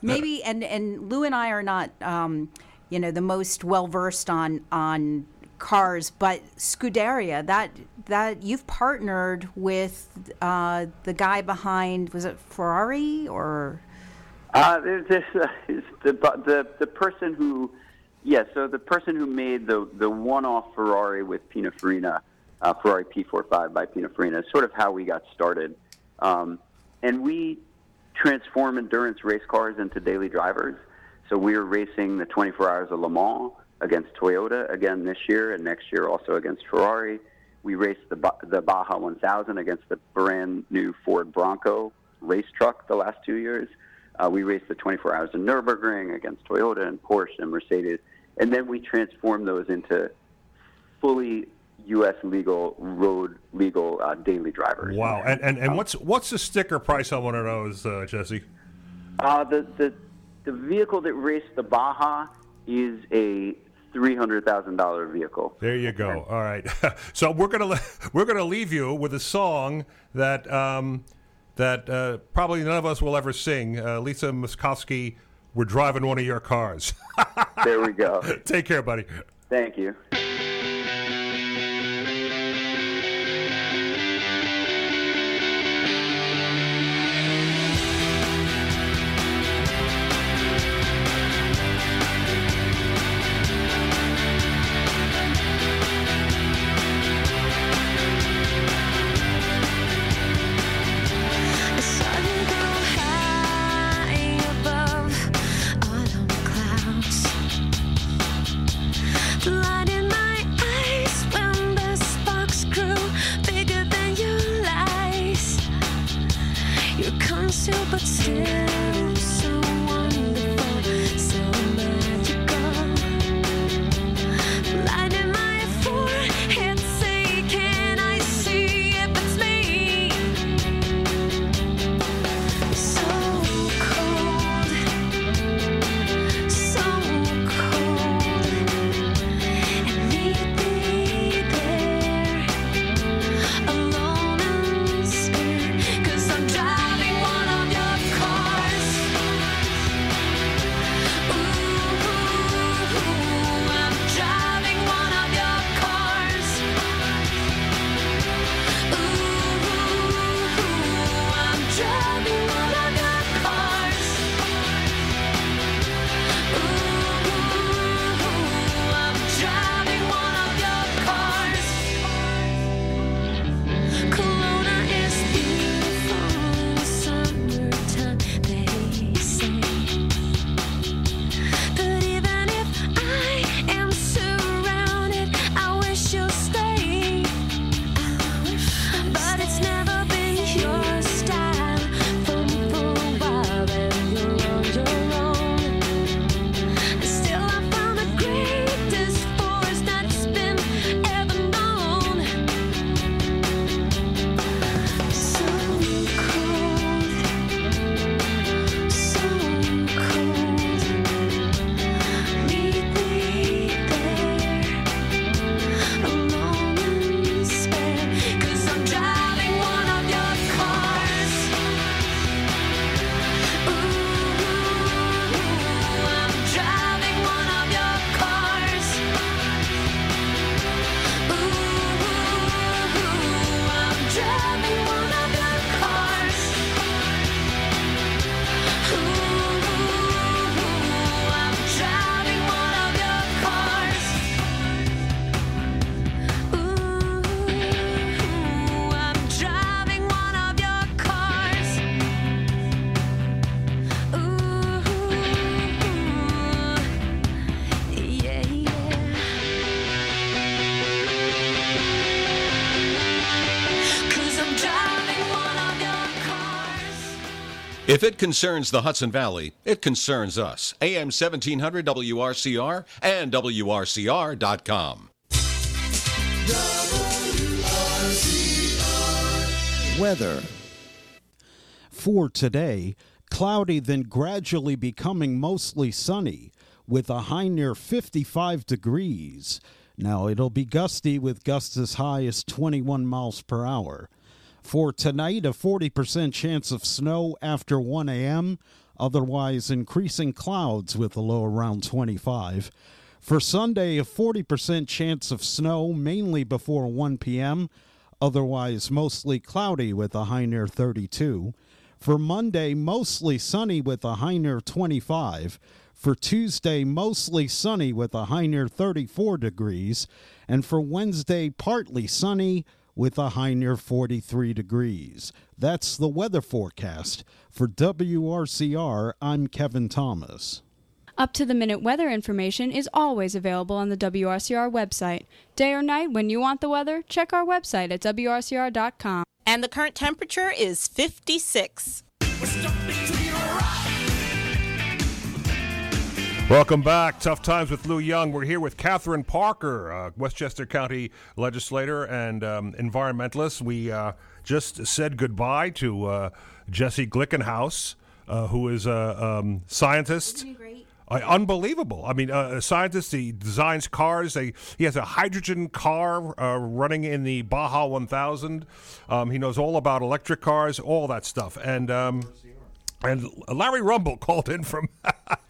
Maybe, and Lou and I are not, the most well-versed on cars, but Scuderia, that you've partnered with the guy behind, was it Ferrari or? The person who, the person who made the one-off Ferrari with Pininfarina, Ferrari P45 by Pininfarina, is sort of how we got started, and we transform endurance race cars into daily drivers. So we are racing the 24 Hours of Le Mans against Toyota again this year, and next year also against Ferrari. We raced the Baja 1000 against the brand new Ford Bronco race truck the last 2 years. We raced the 24 Hours of Nürburgring against Toyota and Porsche and Mercedes. And then we transformed those into fully U.S. legal, road legal daily drivers. Wow. And what's the sticker price on one of those, Jesse? The vehicle that raced the Baja is a $300,000 vehicle. There you go. All right. So we're gonna leave you with a song that probably none of us will ever sing. Lisa Miskovsky, we're driving one of your cars. There we go. Take care, buddy. Thank you. Cause I'm driving one of your cars. If it concerns the Hudson Valley, it concerns us. AM 1700 WRCR and WRCR.com. WRCR. Weather. For today, cloudy then gradually becoming mostly sunny with a high near 55 degrees. Now, it'll be gusty with gusts as high as 21 miles per hour. For tonight, a 40% chance of snow after 1 a.m., otherwise increasing clouds with a low around 25. For Sunday, a 40% chance of snow, mainly before 1 p.m., otherwise mostly cloudy with a high near 32. For Monday, mostly sunny with a high near 25. For Tuesday, mostly sunny with a high near 34 degrees. And for Wednesday, partly sunny with a high near 43 degrees. That's the weather forecast. For WRCR, I'm Kevin Thomas. Up-to-the-minute weather information is always available on the WRCR website. Day or night, when you want the weather, check our website at WRCR.com. And the current temperature is 56. Welcome back. Tough Times with Lou Young. We're here with Catherine Parker, Westchester County legislator and environmentalist. We just said goodbye to Jesse Glickenhaus, who is a scientist. Isn't he great? Unbelievable. I mean, a scientist, he designs cars. He has a hydrogen car running in the Baja 1000. He knows all about electric cars, all that stuff. And Larry Rumble called in from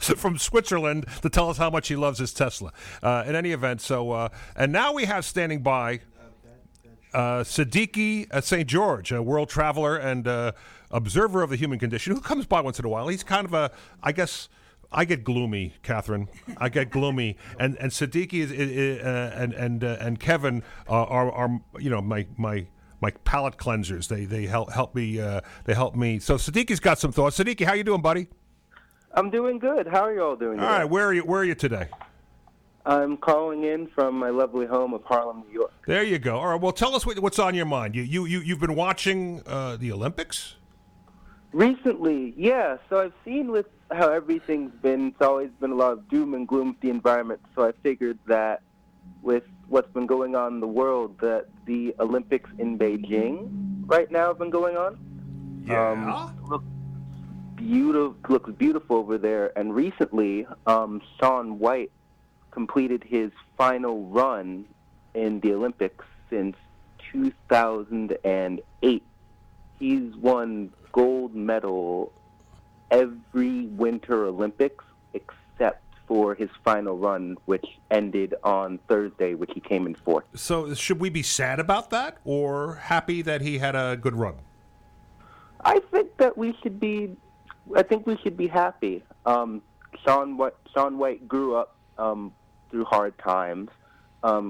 from Switzerland to tell us how much he loves his Tesla. In any event, so and now we have standing by Siddiqui St. George, a world traveler and observer of the human condition, who comes by once in a while. He's kind of a, I guess, I get gloomy, Catherine. I get gloomy, and Siddiqui is and Kevin are you know my palate cleansers. They help me. They help me. So Siddiqui's got some thoughts. Siddiqui, how you doing, buddy? I'm doing good. How are you all doing? All right. Where are you today? I'm calling in from my lovely home of Harlem, New York. There you go. All right. Well, tell us what's on your mind. You've been watching the Olympics? Recently, yeah. So I've seen with how everything's been. It's always been a lot of doom and gloom with the environment. So I figured that with what's been going on in the world, that the Olympics in Beijing right now have been going on. Yeah. Looks beautiful over there. And recently, Shaun White completed his final run in the Olympics since 2008. He's won gold medal every Winter Olympics except for his final run, which ended on Thursday, which he came in fourth. So should we be sad about that or happy that he had a good run? I think we should be happy. Shaun White grew up through hard times.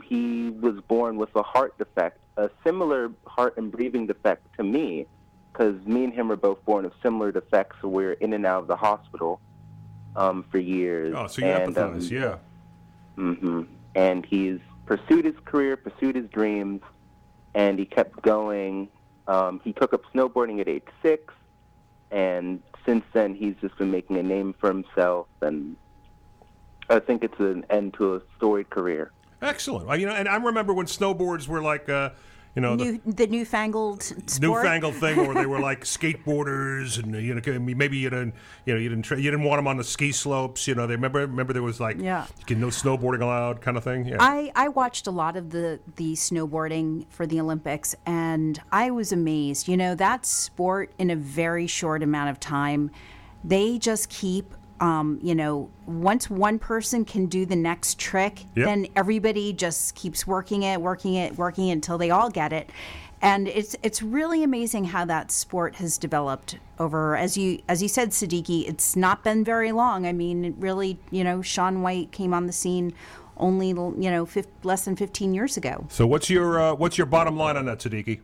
He was born with a heart defect, a similar heart and breathing defect to me, because me and him are both born of similar defects, so we're in and out of the hospital for years. Oh, so you empathize, yeah. Mm-hmm. And he's pursued his career, pursued his dreams, and he kept going. He took up snowboarding at age 6, and since then he's just been making a name for himself, and I think it's an end to a storied career. Excellent. And I remember when snowboards were like the newfangled sport. Newfangled thing where they were like skateboarders, and maybe you didn't want them on the ski slopes. They remember there was like no snowboarding allowed kind of thing. Yeah. I watched a lot of the snowboarding for the Olympics, and I was amazed. That sport in a very short amount of time, they just keep. Once one person can do the next trick, then everybody just keeps working it until they all get it. And it's really amazing how that sport has developed over, as you said, Siddiqui, it's not been very long. I mean, it really, Shaun White came on the scene only, less than 15 years ago. So what's your bottom line on that, Siddiqui?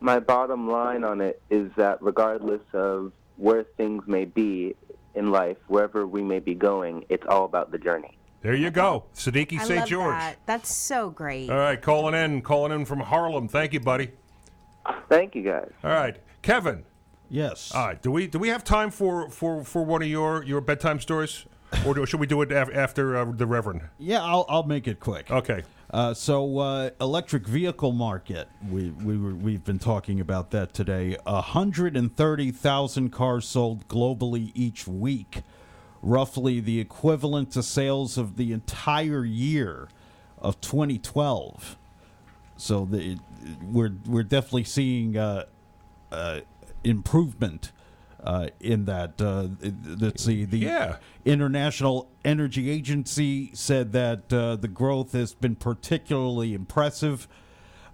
My bottom line on it is that regardless of where things may be in life, wherever we may be going, it's all about the journey. There you go. Siddiqui St. George. That's so great. All right, calling in from Harlem. Thank you, buddy. Thank you, guys. All right, Kevin, Yes. All right. Do we have time for one of your bedtime stories, or should we do it after the Reverend? Yeah, I'll make it quick. Okay. So electric vehicle market. We've been talking about that today. 130,000 cars sold globally each week, roughly the equivalent to sales of the entire year of 2012. So we're definitely seeing improvement in that. Let's see. The International Energy Agency said that the growth has been particularly impressive.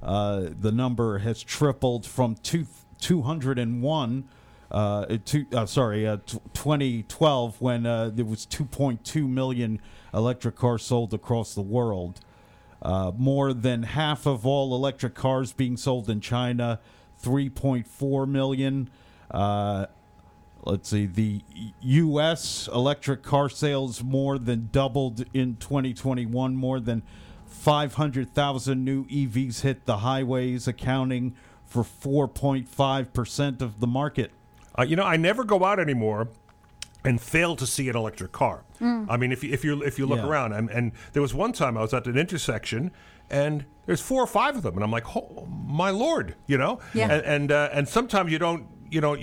The number has tripled from 201. 2012, when there was 2.2 million electric cars sold across the world. More than half of all electric cars being sold in China, 3.4 million. The U.S. electric car sales more than doubled in 2021. More than 500,000 new EVs hit the highways, accounting for 4.5% of the market. I never go out anymore and fail to see an electric car. Mm. I mean, if you look around, and there was one time I was at an intersection, and there's 4 or 5 of them, and I'm like, oh my Lord, Yeah. And sometimes you don't, you're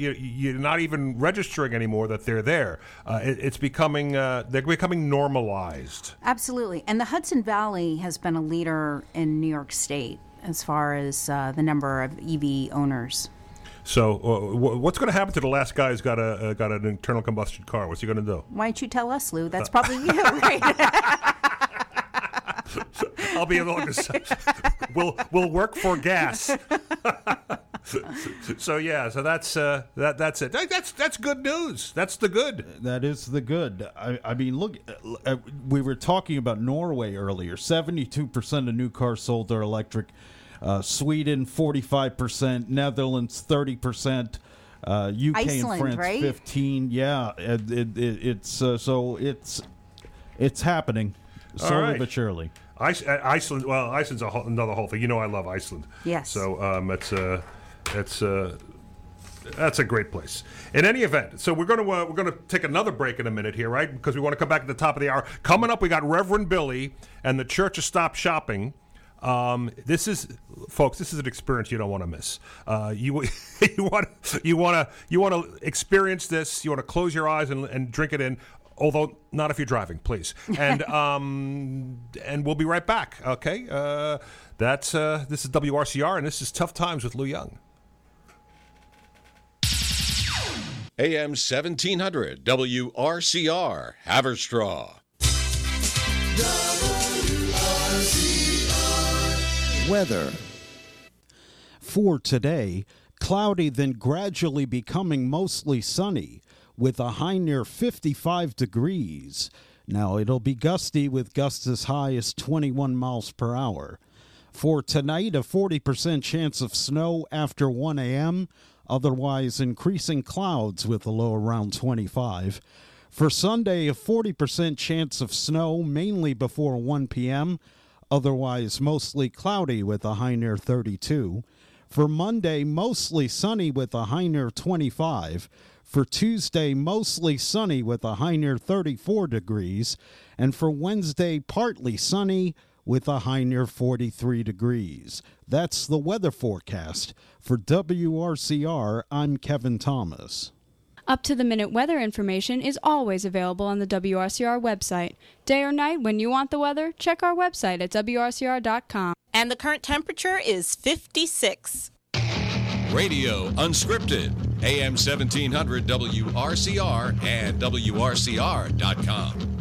not even registering anymore that they're there. It's becoming they're becoming normalized. Absolutely, and the Hudson Valley has been a leader in New York State as far as the number of EV owners. So what's going to happen to the last guy who's got an internal combustion car? What's he going to do? Why don't you tell us, Lou? That's probably you, right? I'll be along this. We'll work for gas. So that's that's it. That's good news. That's the good. That is the good. I mean, look, we were talking about Norway earlier. 72% of new cars sold are electric. Sweden, 45%. Netherlands, 30%. UK Iceland, and France, right? 15%. Yeah, it's happening slowly but surely. Iceland. Well, Iceland's another whole thing. I love Iceland. Yes. So that's a great place. In any event, so we're going to take another break in a minute here, right? Because we want to come back at the top of the hour. Coming up, we got Reverend Billy and the Church of Stop Shopping. This is an experience you don't want to miss. You want to experience this. You want to close your eyes and drink it in, although not if you're driving, please. And and we'll be right back. Okay, this is WRCR, and this is Tough Times with Lou Young. AM 1700 WRCR Haverstraw. Weather. For today, cloudy then gradually becoming mostly sunny with a high near 55 degrees. Now it'll be gusty with gusts as high as 21 miles per hour. For tonight, a 40% chance of snow after 1 a.m., otherwise increasing clouds with a low around 25. For Sunday, a 40% chance of snow mainly before 1 p.m., otherwise mostly cloudy with a high near 32. For Monday, mostly sunny with a high near 25. For Tuesday, mostly sunny with a high near 34 degrees. And for Wednesday, partly sunny with a high near 43 degrees. That's the weather forecast. For WRCR, I'm Kevin Thomas. Up-to-the-minute weather information is always available on the WRCR website. Day or night, when you want the weather, check our website at WRCR.com. And the current temperature is 56. Radio Unscripted, AM 1700 WRCR and WRCR.com.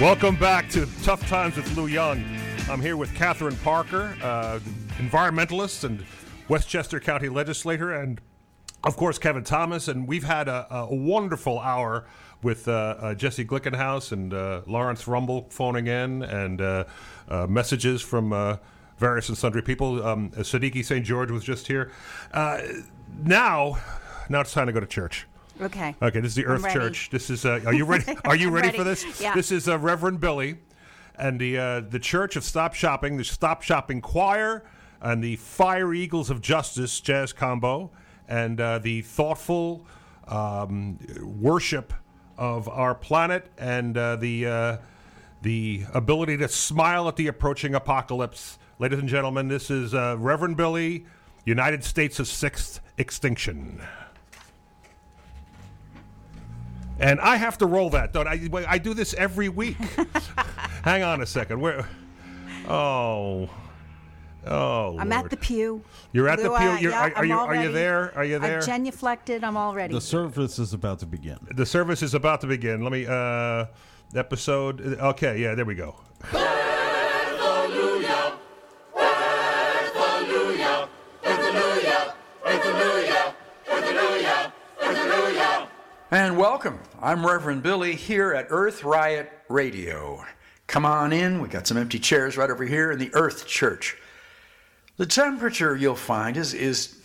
Welcome back to Tough Times with Lou Young. I'm here with Catherine Parker, environmentalist and Westchester County legislator, and of course Kevin Thomas, and we've had a wonderful hour with Jesse Glickenhaus and Lawrence Rumble phoning in, and messages from various and sundry people. Siddiqui St. George was just here. Now it's time to go to church. Okay, this is the Earth Church. This is are you ready? Are you ready for this? Yeah. This is Reverend Billy and the Church of Stop Shopping, the Stop Shopping Choir, and the Fire Eagles of Justice jazz combo, and the thoughtful worship of our planet, and the ability to smile at the approaching apocalypse. Ladies and gentlemen, this is Reverend Billy, United States of Sixth Extinction. And I have to roll that, don't I? I do this every week. Hang on a second. Where? Oh, I'm Lord. At the pew. You're at the pew. Are you there? Are you there? I've genuflected. I'm all ready. The service is about to begin. Let me, episode. Okay, yeah, there we go. Hallelujah. Hallelujah. Hallelujah. Hallelujah. Hallelujah. Hallelujah. And welcome. I'm Reverend Billy here at Earth Riot Radio. Come on in. We got some empty chairs right over here in the Earth Church. The temperature you'll find is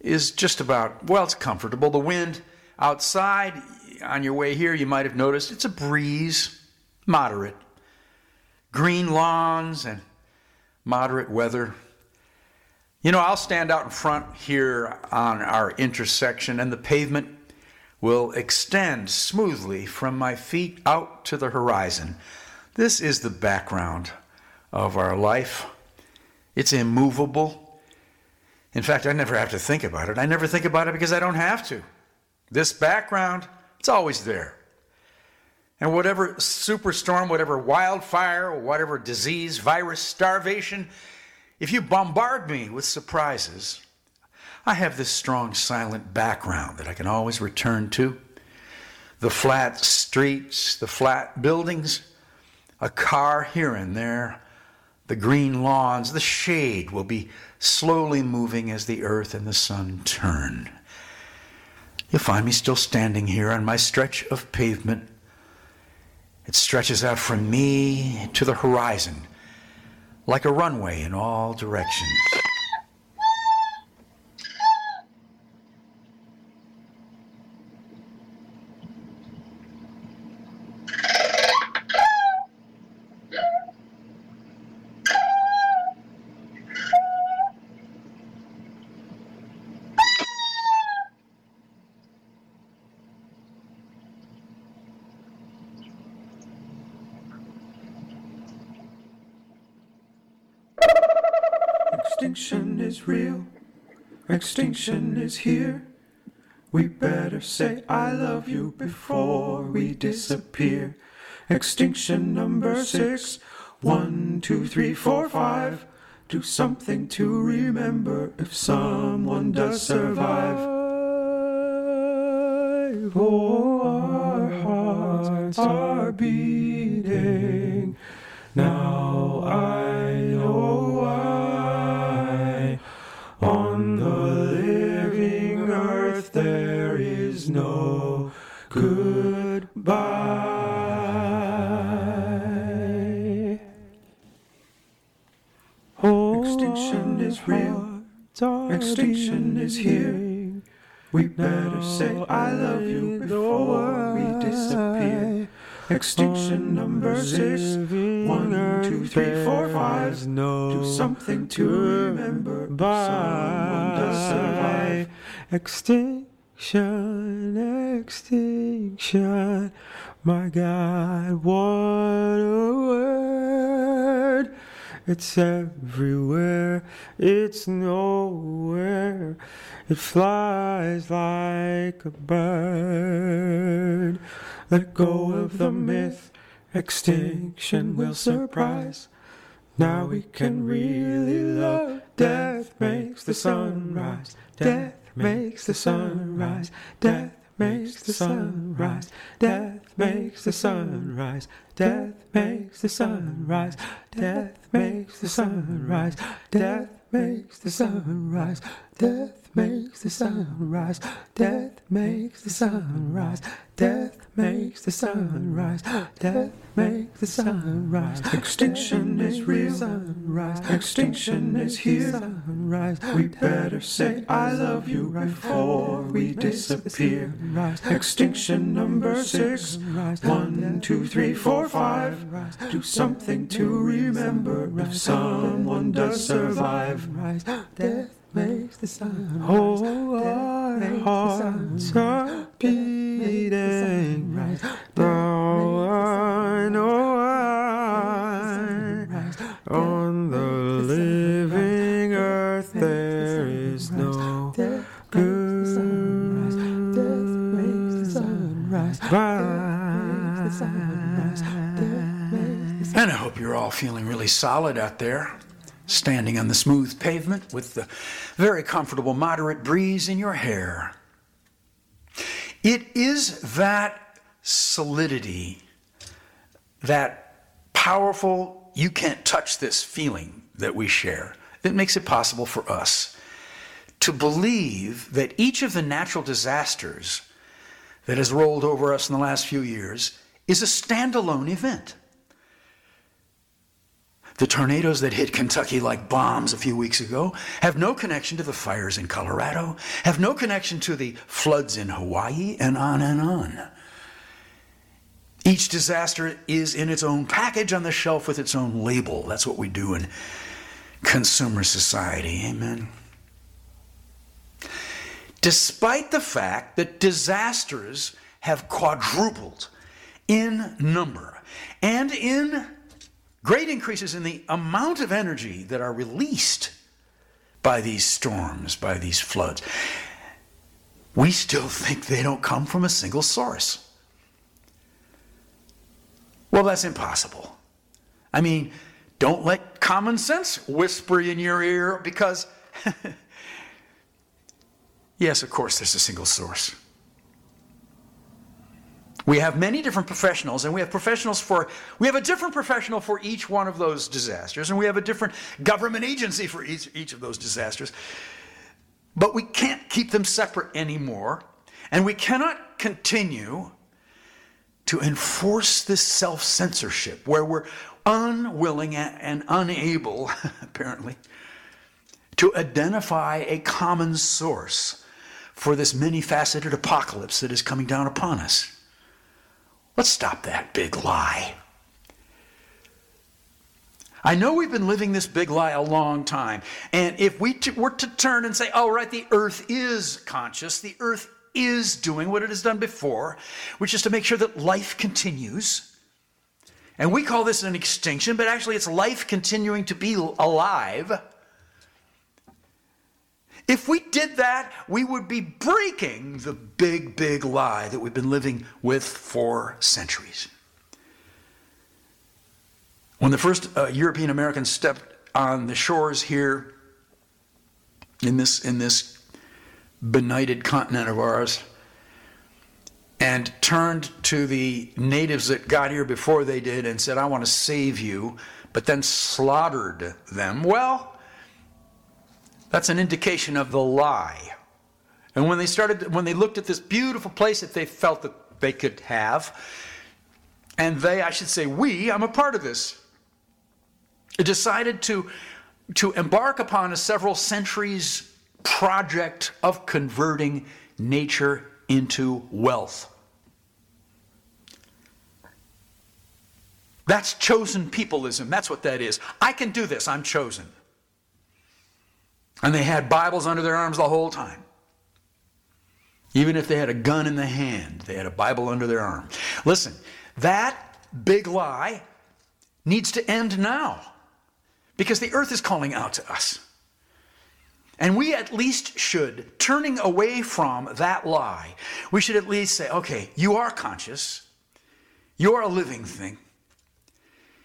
just about, well, it's comfortable. The wind outside on your way here, you might have noticed, it's a breeze, moderate. Green lawns and moderate weather. You know, I'll stand out in front here on our intersection, and the pavement will extend smoothly from my feet out to the horizon. This is the background of our life. It's immovable. In fact, I never have to think about it. I never think about it because I don't have to. This background, it's always there. And whatever superstorm, whatever wildfire, or whatever disease, virus, starvation, if you bombard me with surprises, I have this strong, silent background that I can always return to. The flat streets, the flat buildings, a car here and there, the green lawns, the shade will be slowly moving as the earth and the sun turn. You'll find me still standing here on my stretch of pavement. It stretches out from me to the horizon like a runway in all directions. Extinction is real, extinction is here. We better say I love you before we disappear. Extinction number 6, 1, 2, 3, 4, 5. Do something to remember if someone does survive. Oh, our hearts are beating now. I know. On the living earth there is no goodbye. Oh, extinction is real. Extinction is here. We better say I love you before we disappear. Extinction number 6, 1, 2, 3, 4, 5. No, do something to remember. Someone does survive. Extinction, extinction. My God, what a word! It's everywhere, it's nowhere. It flies like a bird. Let go of the myth, extinction will surprise. Now we can really love. Death makes the sunrise. Death makes the sunrise. Death makes the sunrise. Death makes the sunrise. Death makes the sunrise. Death makes the sunrise. Death makes the sunrise. Death makes the sunrise. Death makes the sunrise. Death makes the sunrise. Death makes the sunrise. Extinction is real. Sunrise. Extinction is here. Sunrise. We better say I love you before we disappear. Extinction number 6. 1, 2, 3, 4, 5. Do something to remember if someone does survive. Death makes the sunrise. Oh, our hearts are beating. Now I know I, on the living earth there is no good. Death makes the sunrise. And I hope you're all feeling really solid out there, standing on the smooth pavement with the very comfortable moderate breeze in your hair. It is that solidity, that powerful, you can't touch this feeling that we share, that makes it possible for us to believe that each of the natural disasters that has rolled over us in the last few years is a standalone event. The tornadoes that hit Kentucky like bombs a few weeks ago have no connection to the fires in Colorado, have no connection to the floods in Hawaii, and on and on. Each disaster is in its own package on the shelf with its own label. That's what we do in consumer society. Amen. Despite the fact that disasters have quadrupled in number and in great increases in the amount of energy that are released by these storms, by these floods, we still think they don't come from a single source. Well, that's impossible. I mean, don't let common sense whisper in your ear because, yes, of course, there's a single source. We have many different professionals, and we have a different professional for each one of those disasters, and we have a different government agency for each of those disasters. But we can't keep them separate anymore, and we cannot continue to enforce this self-censorship where we're unwilling and unable, apparently, to identify a common source for this many-faceted apocalypse that is coming down upon us. Let's stop that big lie. I know we've been living this big lie a long time, and if we were to turn and say, oh, right, the earth is conscious, the earth is doing what it has done before, which is to make sure that life continues, and we call this an extinction, but actually it's life continuing to be alive. If we did that, we would be breaking the big, big lie that we've been living with for centuries. When the first European Americans stepped on the shores here in this benighted continent of ours and turned to the natives that got here before they did and said, I want to save you, but then slaughtered them, well, that's an indication of the lie. And when they looked at this beautiful place that they felt that they could have, and I'm a part of this, decided to embark upon a several centuries project of converting nature into wealth. That's chosen peopleism. That's what that is. I can do this. I'm chosen. And they had Bibles under their arms the whole time. Even if they had a gun in the hand, they had a Bible under their arm. Listen, that big lie needs to end now because the earth is calling out to us. And we at least should, turning away from that lie, we should at least say, okay, you are conscious. You are a living thing.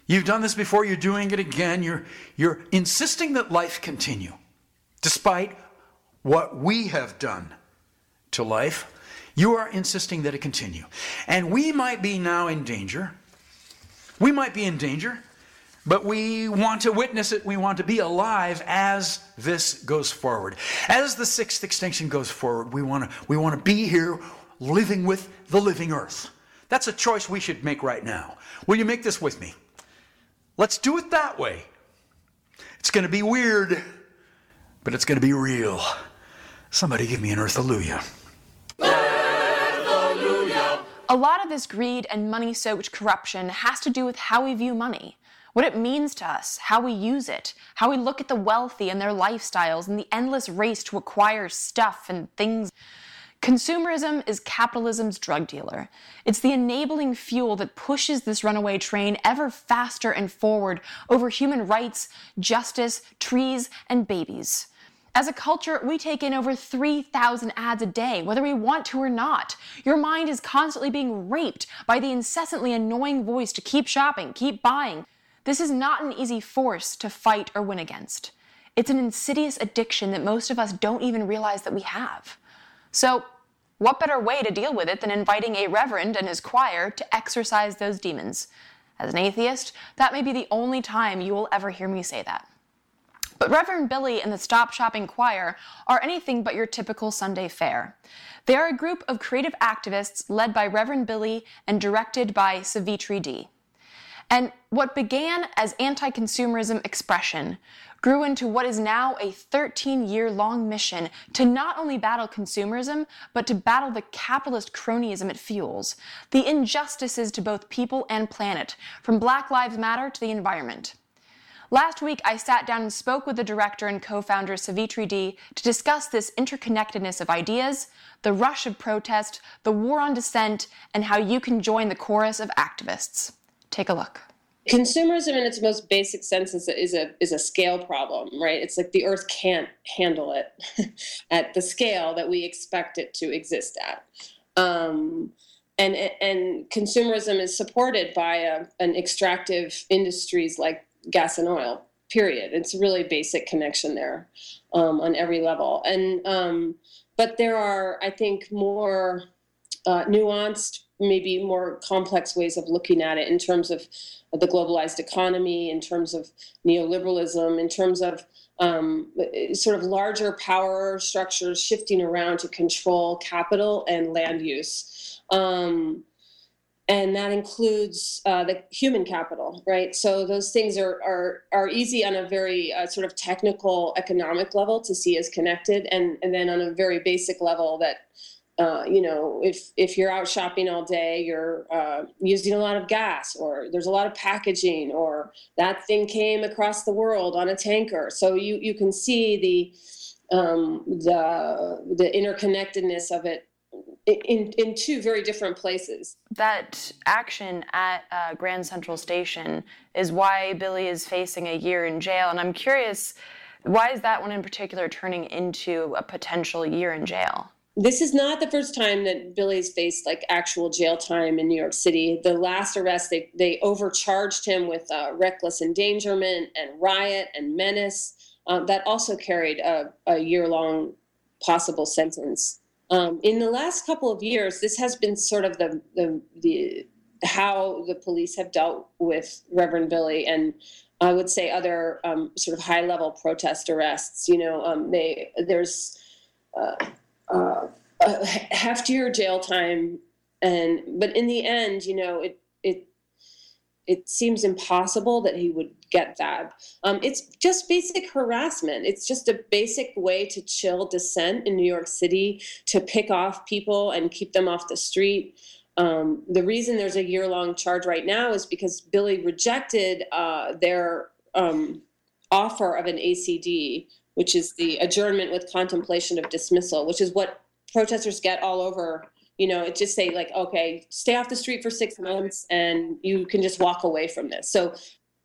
You've done this before. You're doing it again. You're insisting that life continue. Despite what we have done to life, you are insisting that it continue. And we might be now in danger. We might be in danger, but we want to witness it. We want to be alive as this goes forward. As the sixth extinction goes forward, we want to be here living with the living earth, That's a choice we should make right now. Will you make this with me? Let's do it that way. It's going to be weird, but it's going to be real. Somebody give me an earth-a-luya. A lot of this greed and money-soaked corruption has to do with how we view money, what it means to us, how we use it, how we look at the wealthy and their lifestyles and the endless race to acquire stuff and things. Consumerism is capitalism's drug dealer. It's the enabling fuel that pushes this runaway train ever faster and forward over human rights, justice, trees, and babies. As a culture, we take in over 3,000 ads a day, whether we want to or not. Your mind is constantly being raped by the incessantly annoying voice to keep shopping, keep buying. This is not an easy force to fight or win against. It's an insidious addiction that most of us don't even realize that we have. So, what better way to deal with it than inviting a reverend and his choir to exorcise those demons? As an atheist, that may be the only time you will ever hear me say that. But Reverend Billy and the Stop Shopping Choir are anything but your typical Sunday fair. They are a group of creative activists led by Reverend Billy and directed by Savitri D. And what began as anti-consumerism expression grew into what is now a 13-year-long mission to not only battle consumerism, but to battle the capitalist cronyism it fuels, the injustices to both people and planet, from Black Lives Matter to the environment. Last week, I sat down and spoke with the director and co-founder, Savitri D, to discuss this interconnectedness of ideas, the rush of protest, the war on dissent, and how you can join the chorus of activists. Take a look. Consumerism in its most basic sense is a scale problem, right? It's like the earth can't handle it at the scale that we expect it to exist at. And consumerism is supported by an extractive industries like gas and oil, period. It's a really basic connection there on every level. But there are, I think, more nuanced, maybe more complex ways of looking at it in terms of the globalized economy, in terms of neoliberalism, in terms of sort of larger power structures shifting around to control capital and land use. And that includes the human capital, right? So those things are easy on a very sort of technical economic level to see as connected, and then on a very basic level that, if you're out shopping all day, you're using a lot of gas, or there's a lot of packaging, or that thing came across the world on a tanker. So you can see the interconnectedness of it in two very different places. That action at Grand Central Station is why Billy is facing a year in jail. And I'm curious, why is that one in particular turning into a potential year in jail? This is not the first time that Billy's faced like actual jail time in New York City. The last arrest, they overcharged him with reckless endangerment and riot and menace. That also carried a year-long possible sentence. In the last couple of years, this has been sort of the how the police have dealt with Reverend Billy, and I would say other sort of high-level protest arrests. There's heftier jail time, but in the end, it seems impossible that he would get that. It's just basic harassment. It's just a basic way to chill dissent in New York City, to pick off people and keep them off the street. The reason there's a year-long charge right now is because Billy rejected their offer of an ACD, which is the adjournment with contemplation of dismissal, which is what protesters get all over. It just say like, okay, stay off the street for 6 months and you can just walk away from this. So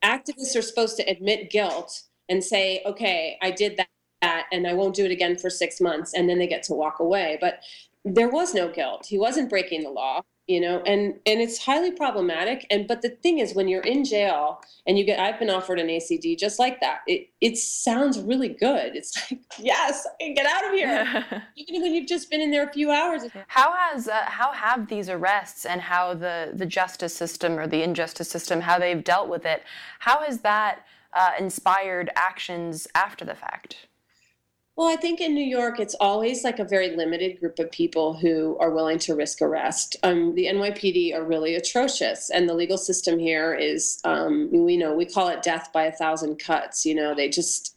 activists are supposed to admit guilt and say, okay, I did that and I won't do it again for 6 months. And then they get to walk away. But there was no guilt. He wasn't breaking the law, and it's highly problematic. But the thing is, when you're in jail and I've been offered an ACD just like that, it sounds really good. It's like, yes, I can get out of here. Even when you've just been in there a few hours. How have these arrests and how the justice system or the injustice system, how they've dealt with it, how has that inspired actions after the fact? Well, I think in New York, it's always like a very limited group of people who are willing to risk arrest. The NYPD are really atrocious. And the legal system here is, we know, we call it death by 1,000 cuts. You know, they'll just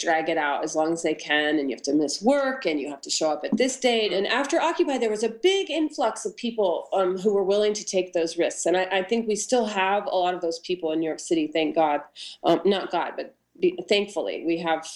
drag it out as long as they can. And you have to miss work and you have to show up at this date. And after Occupy, there was a big influx of people who were willing to take those risks. And I think we still have a lot of those people in New York City, thank God. Thankfully, we have...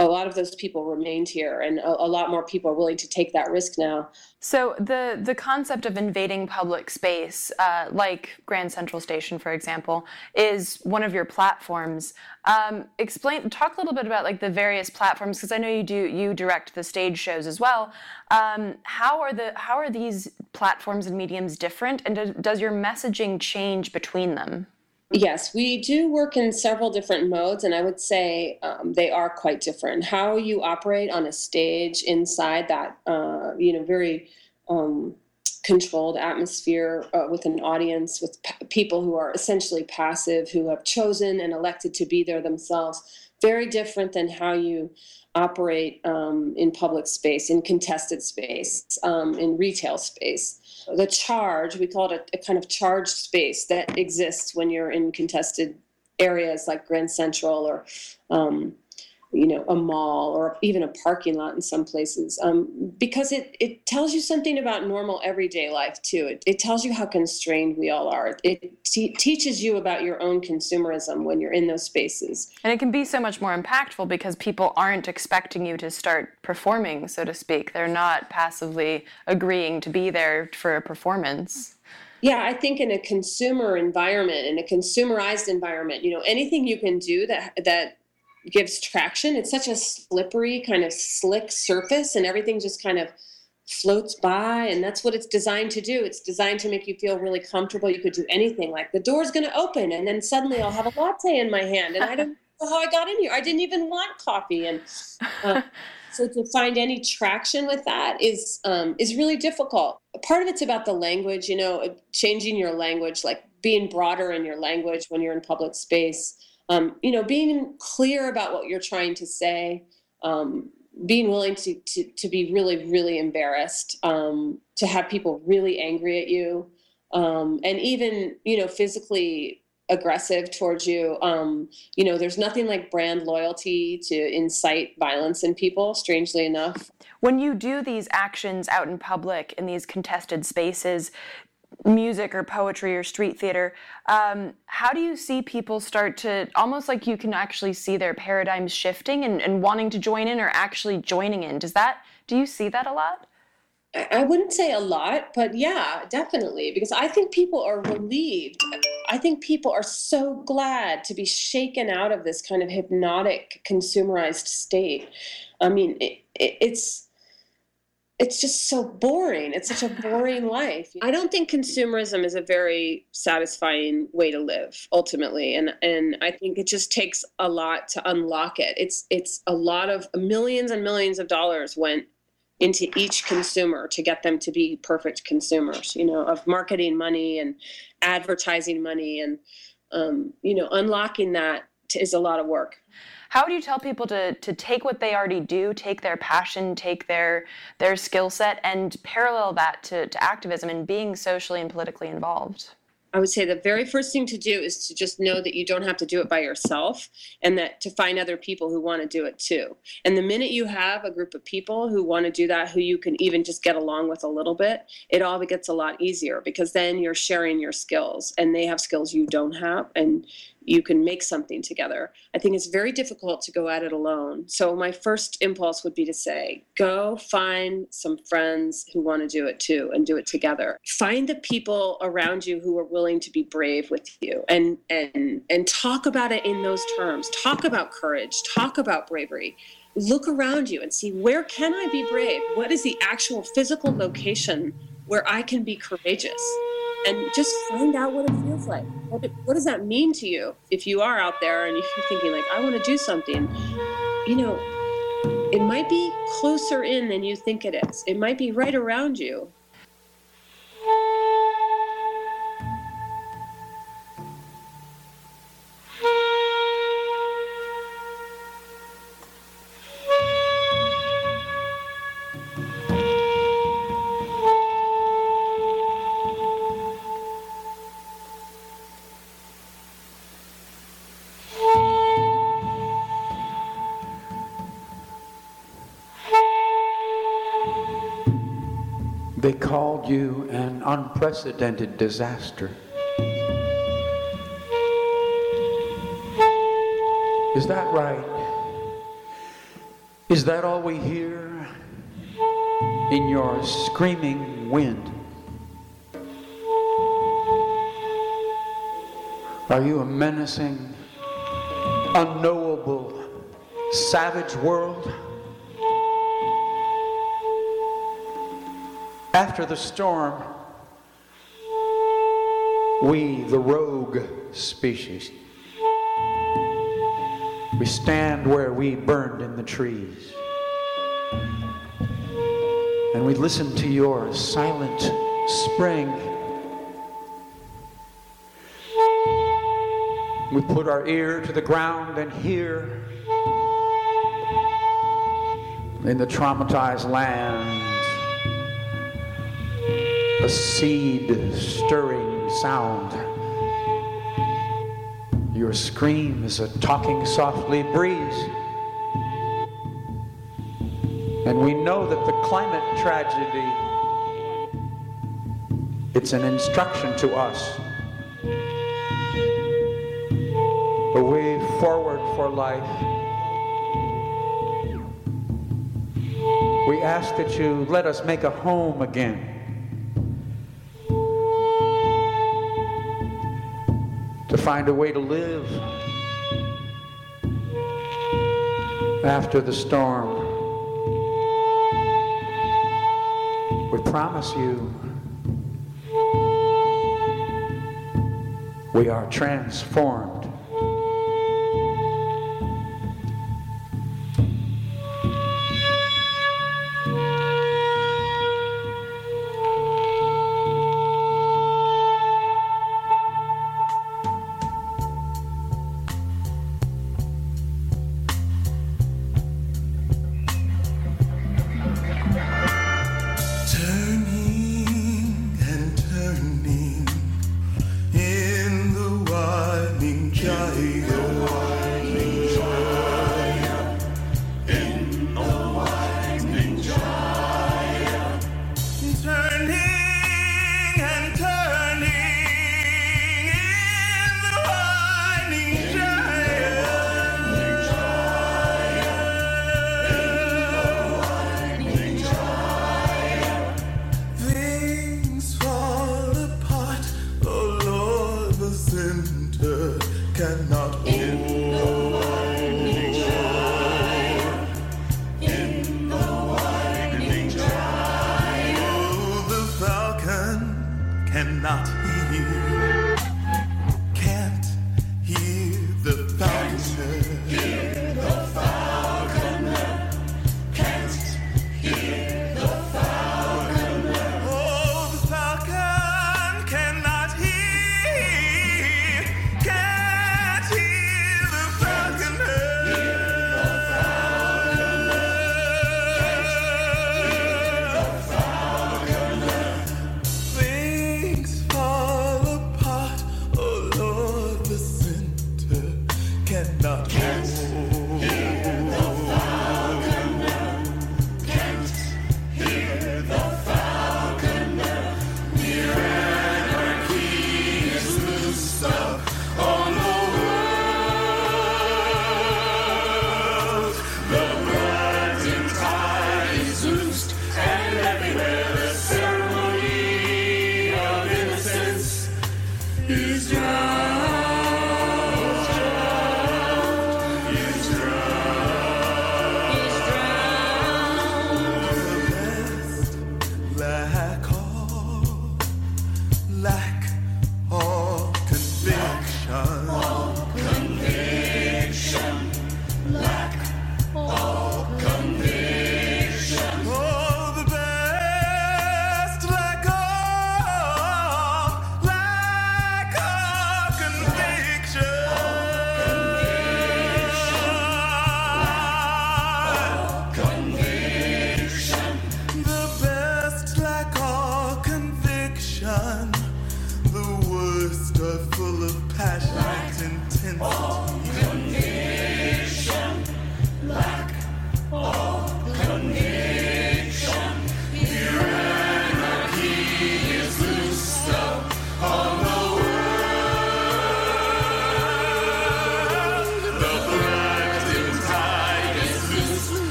a lot of those people remained here, and a lot more people are willing to take that risk now. So the concept of invading public space, like Grand Central Station, for example, is one of your platforms. Talk a little bit about like the various platforms, because I know you direct the stage shows as well. How are these platforms and mediums different, and does your messaging change between them? Yes, we do work in several different modes, and I would say they are quite different. How you operate on a stage inside that, very controlled atmosphere with an audience, with people who are essentially passive, who have chosen and elected to be there themselves, very different than how you operate in public space, in contested space, in retail space. The charge, we call it a kind of charged space that exists when you're in contested areas like Grand Central or, a mall or even a parking lot in some places, because it tells you something about normal everyday life, too. It tells you how constrained we all are. It teaches you about your own consumerism when you're in those spaces. And it can be so much more impactful because people aren't expecting you to start performing, so to speak. They're not passively agreeing to be there for a performance. Yeah, I think in a consumer environment, in a consumerized environment, anything you can do that gives traction. It's such a slippery kind of slick surface, and everything just kind of floats by, and that's what it's designed to do. It's designed to make you feel really comfortable. You could do anything, like the door's going to open and then suddenly I'll have a latte in my hand and I don't know how I got in here. I didn't even want coffee. And so to find any traction with that is really difficult. Part of it's about the language, changing your language, like being broader in your language when you're in public space. Being clear about what you're trying to say, being willing to be really, really embarrassed, to have people really angry at you, and even, physically aggressive towards you. There's nothing like brand loyalty to incite violence in people, strangely enough. When you do these actions out in public in these contested spaces, music or poetry or street theater, how do you see people start to, almost like you can actually see their paradigms shifting and wanting to join in or actually joining in? Do you see that a lot? I wouldn't say a lot, but yeah, definitely, because I think people are relieved. I think people are so glad to be shaken out of this kind of hypnotic, consumerized state. I mean, it's just so boring. It's such a boring life. I don't think consumerism is a very satisfying way to live, ultimately. And I think it just takes a lot to unlock it. It's a lot of millions and millions of dollars went into each consumer to get them to be perfect consumers, of marketing money and advertising money. And, unlocking that is a lot of work. How do you tell people to take what they already do, take their passion, take their skill set, and parallel that to activism and being socially and politically involved? I would say the very first thing to do is to just know that you don't have to do it by yourself, and that to find other people who want to do it too. And the minute you have a group of people who want to do that, who you can even just get along with a little bit, it all gets a lot easier, because then you're sharing your skills and they have skills you don't have, and you can make something together. I think it's very difficult to go at it alone. So my first impulse would be to say, go find some friends who want to do it too and do it together. Find the people around you who are willing to be brave with you, and talk about it in those terms. Talk about courage, talk about bravery. Look around you and see, where can I be brave? What is the actual physical location where I can be courageous? And just find out what it feels like. What does that mean to you? If you are out there and you're thinking like, I want to do something, it might be closer in than you think it is. It might be right around you. They called you an unprecedented disaster. Is that right? Is that all we hear in your screaming wind? Are you a menacing, unknowable, savage world? After the storm, we, the rogue species, we stand where we burned in the trees, and we listen to your silent spring. We put our ear to the ground and hear in the traumatized land a seed-stirring sound. Your scream is a talking softly breeze. And we know that the climate tragedy, it's an instruction to us. A way forward for life. We ask that you let us make a home again. To find a way to live after the storm. We promise you, we are transformed.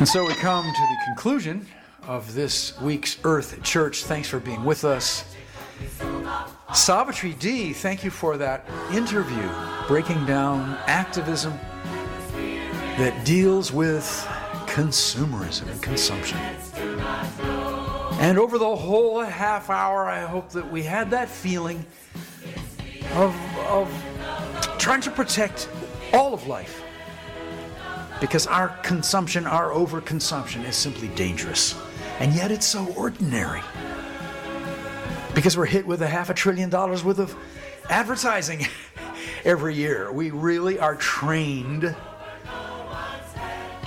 And so we come to the conclusion of this week's Earth Church. Thanks for being with us. Savitri D, thank you for that interview, breaking down activism that deals with consumerism and consumption. And over the whole half hour, I hope that we had that feeling of trying to protect all of life, because our consumption, our overconsumption, is simply dangerous. And yet it's so ordinary, because we're hit with $500 billion worth of advertising every year. We really are trained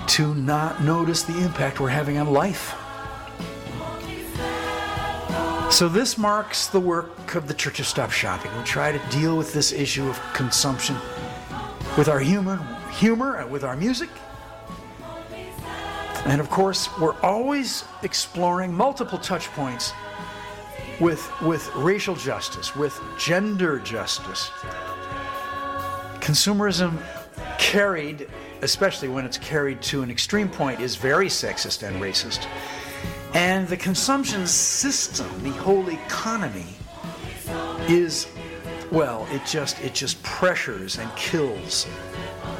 to not notice the impact we're having on life. So this marks the work of the Church of Stop Shopping. We try to deal with this issue of consumption with our humor and with our music. And of course, we're always exploring multiple touch points with racial justice, with gender justice. Consumerism carried, especially when it's carried to an extreme point, is very sexist and racist. And the consumption system, the whole economy, is, well, it just pressures and kills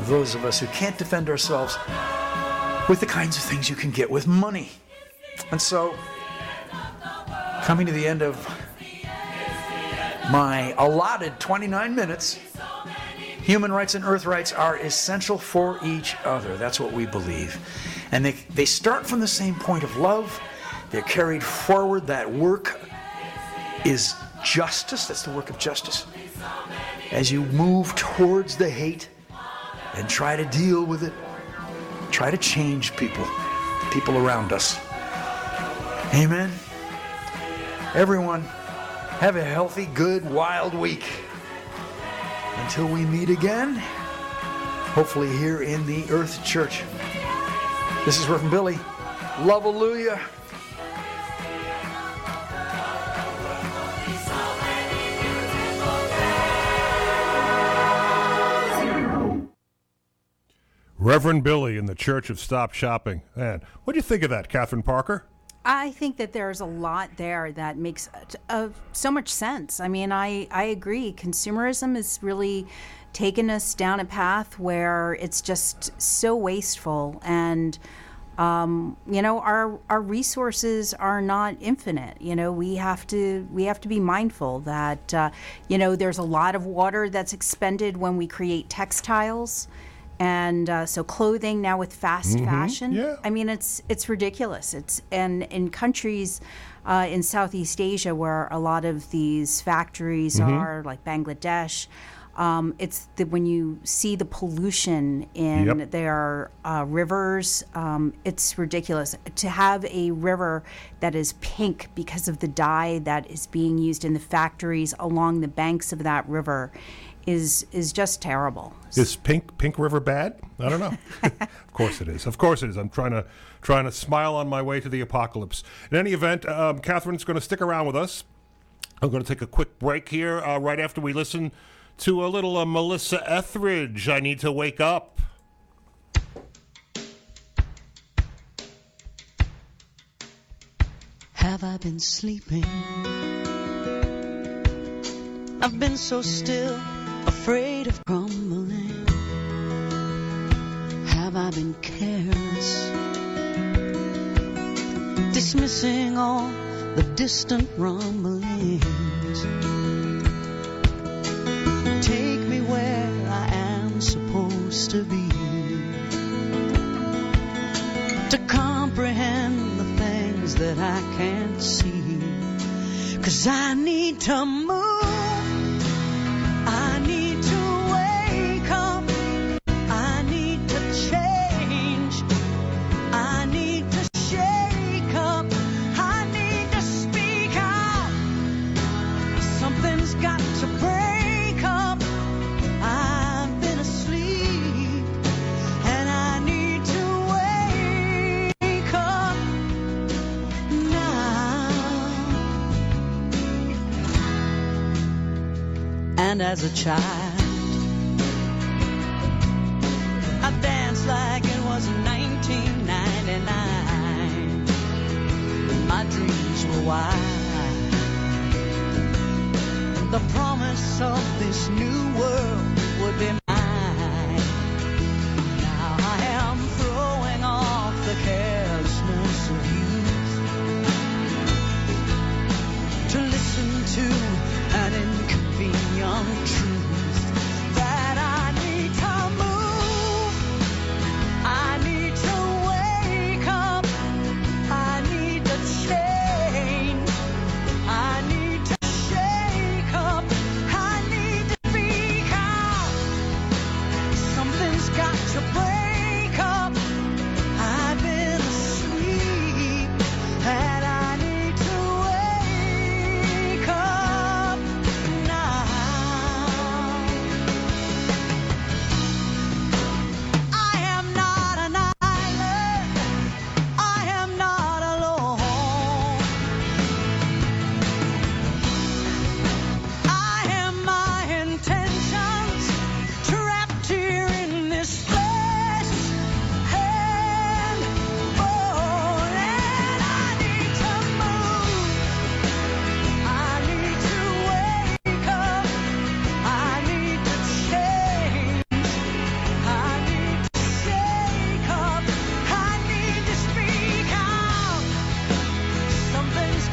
those of us who can't defend ourselves with the kinds of things you can get with money. And so, coming to the end of my allotted 29 minutes, human rights and earth rights are essential for each other. That's what we believe. And they start from the same point of love. They're carried forward. That work is justice. That's the work of justice. As you move towards the hate and try to deal with it, try to change people around us. Amen. Everyone, have a healthy, good, wild week. Until we meet again, hopefully here in the Earth Church. This is Reverend Billy. Love-a-luia. Reverend Billy in the Church of Stop Shopping. Man, what do you think of that, Catherine Parker? I think that there's a lot there that makes so much sense. I mean, I agree. Consumerism has really taken us down a path where it's just so wasteful. And, our resources are not infinite. You know, we have to be mindful that, there's a lot of water that's expended when we create textiles. And so clothing now with fast fashion. Yeah. I mean, it's ridiculous. And in countries in Southeast Asia where a lot of these factories are, like Bangladesh, when you see the pollution in their rivers, it's ridiculous. To have a river that is pink because of the dye that is being used in the factories along the banks of that river is just terrible. Is Pink River bad? I don't know. Of course it is. Of course it is. I'm trying to smile on my way to the apocalypse. In any event, Catherine's going to stick around with us. I'm going to take a quick break here right after we listen to a little Melissa Etheridge. I need to wake up. Have I been sleeping? I've been so still, afraid of crumbling. Have I been careless, dismissing all the distant rumblings? Take me where I am supposed to be, to comprehend the things that I can't see. 'Cause I need to move. I need to wake up. I need to change. I need to shake up. I need to speak out. Something's got to break up. I've been asleep and I need to wake up now. And as a child, I danced like it was 1999. eyes were wide. The promise of this new world would be mine. Now I am throwing off the carelessness of youth to listen to an inconvenient truth that I need to move. I need to wake up. I need to change. I need to shake up. I need to speak out. Something's got to break up. I've been asleep and I need to wake up now. I am not an island. I am not alone. I am my intentions trapped here in this place. And oh, and I need to move. I need to wake up. I need to change. I need to shake up. I need to speak out. Something's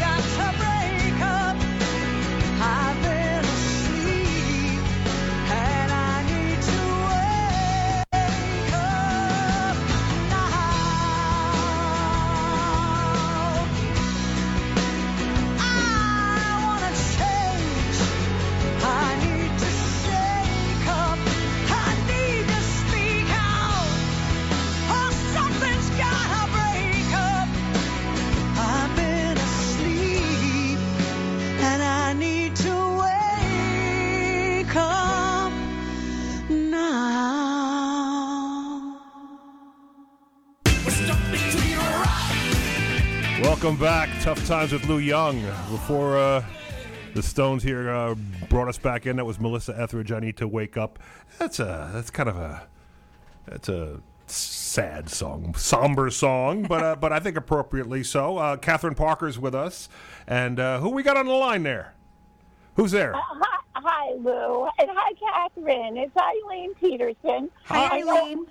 got to break up. I've been asleep and I need to wake up now. I want to change. I need to shake up. I need to speak out. Oh, something's got to break up. I've been asleep and I need to wake up now. Welcome back. Tough Times with Lou Young. Before the Stones here brought us back in, that was Melissa Etheridge, I Need to Wake Up. That's kind of a sad song, somber song, but I think appropriately so. Catherine Parker's with us, and who we got on the line there? Who's there? Hi, Lou. And hi, Catherine. It's Eileen Peterson. Hi, Eileen.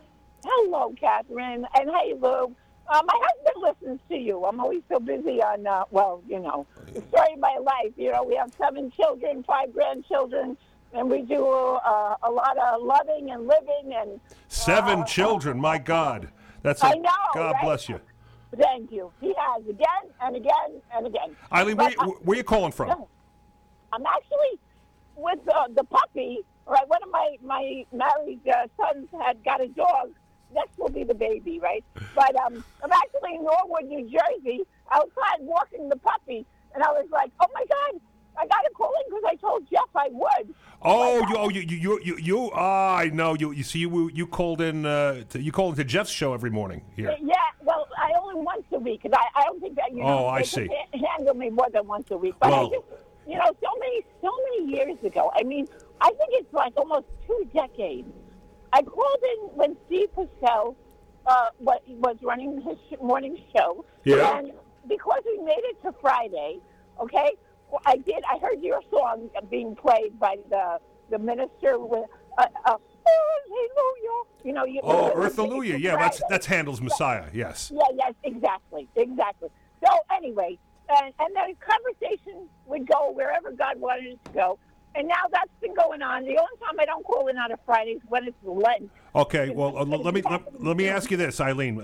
Hello, Catherine. And hey, Lou. My husband listens to you. I'm always so busy on, the story of my life. You know, we have 7 children, 5 grandchildren, and we do a lot of loving and living. And 7 children, my God. That's I know, God right? bless you. Thank you. He has again and again and again. Eileen, But, where you calling from? I'm actually with the puppy, right? One of my married sons had got a dog. Next will be the baby, right? But I'm actually in Norwood, New Jersey, outside walking the puppy, and I was like, oh my God, I got to call in because I told Jeff I would. Oh, like, you! I know you. You see, you called in. You called into Jeff's show every morning here. Yeah, well, I only once a week because I don't think that I see. Can handle me more than once a week. But well, I just, so many years ago. I mean, I think it's like almost 2 decades. I called in when Steve Purcell was running his morning show. Yeah. And because we made it to Friday, okay, I heard your song being played by the minister with Hallelujah. You know, Earth Hallelujah. Yeah, that's Handel's Messiah, yes. Yeah, yes, exactly. So anyway, and the conversation would go wherever God wanted it to go. And now that's been going on. The only time I don't call in on a Friday is when it's Lent. Okay, well, let me ask you this, Eileen.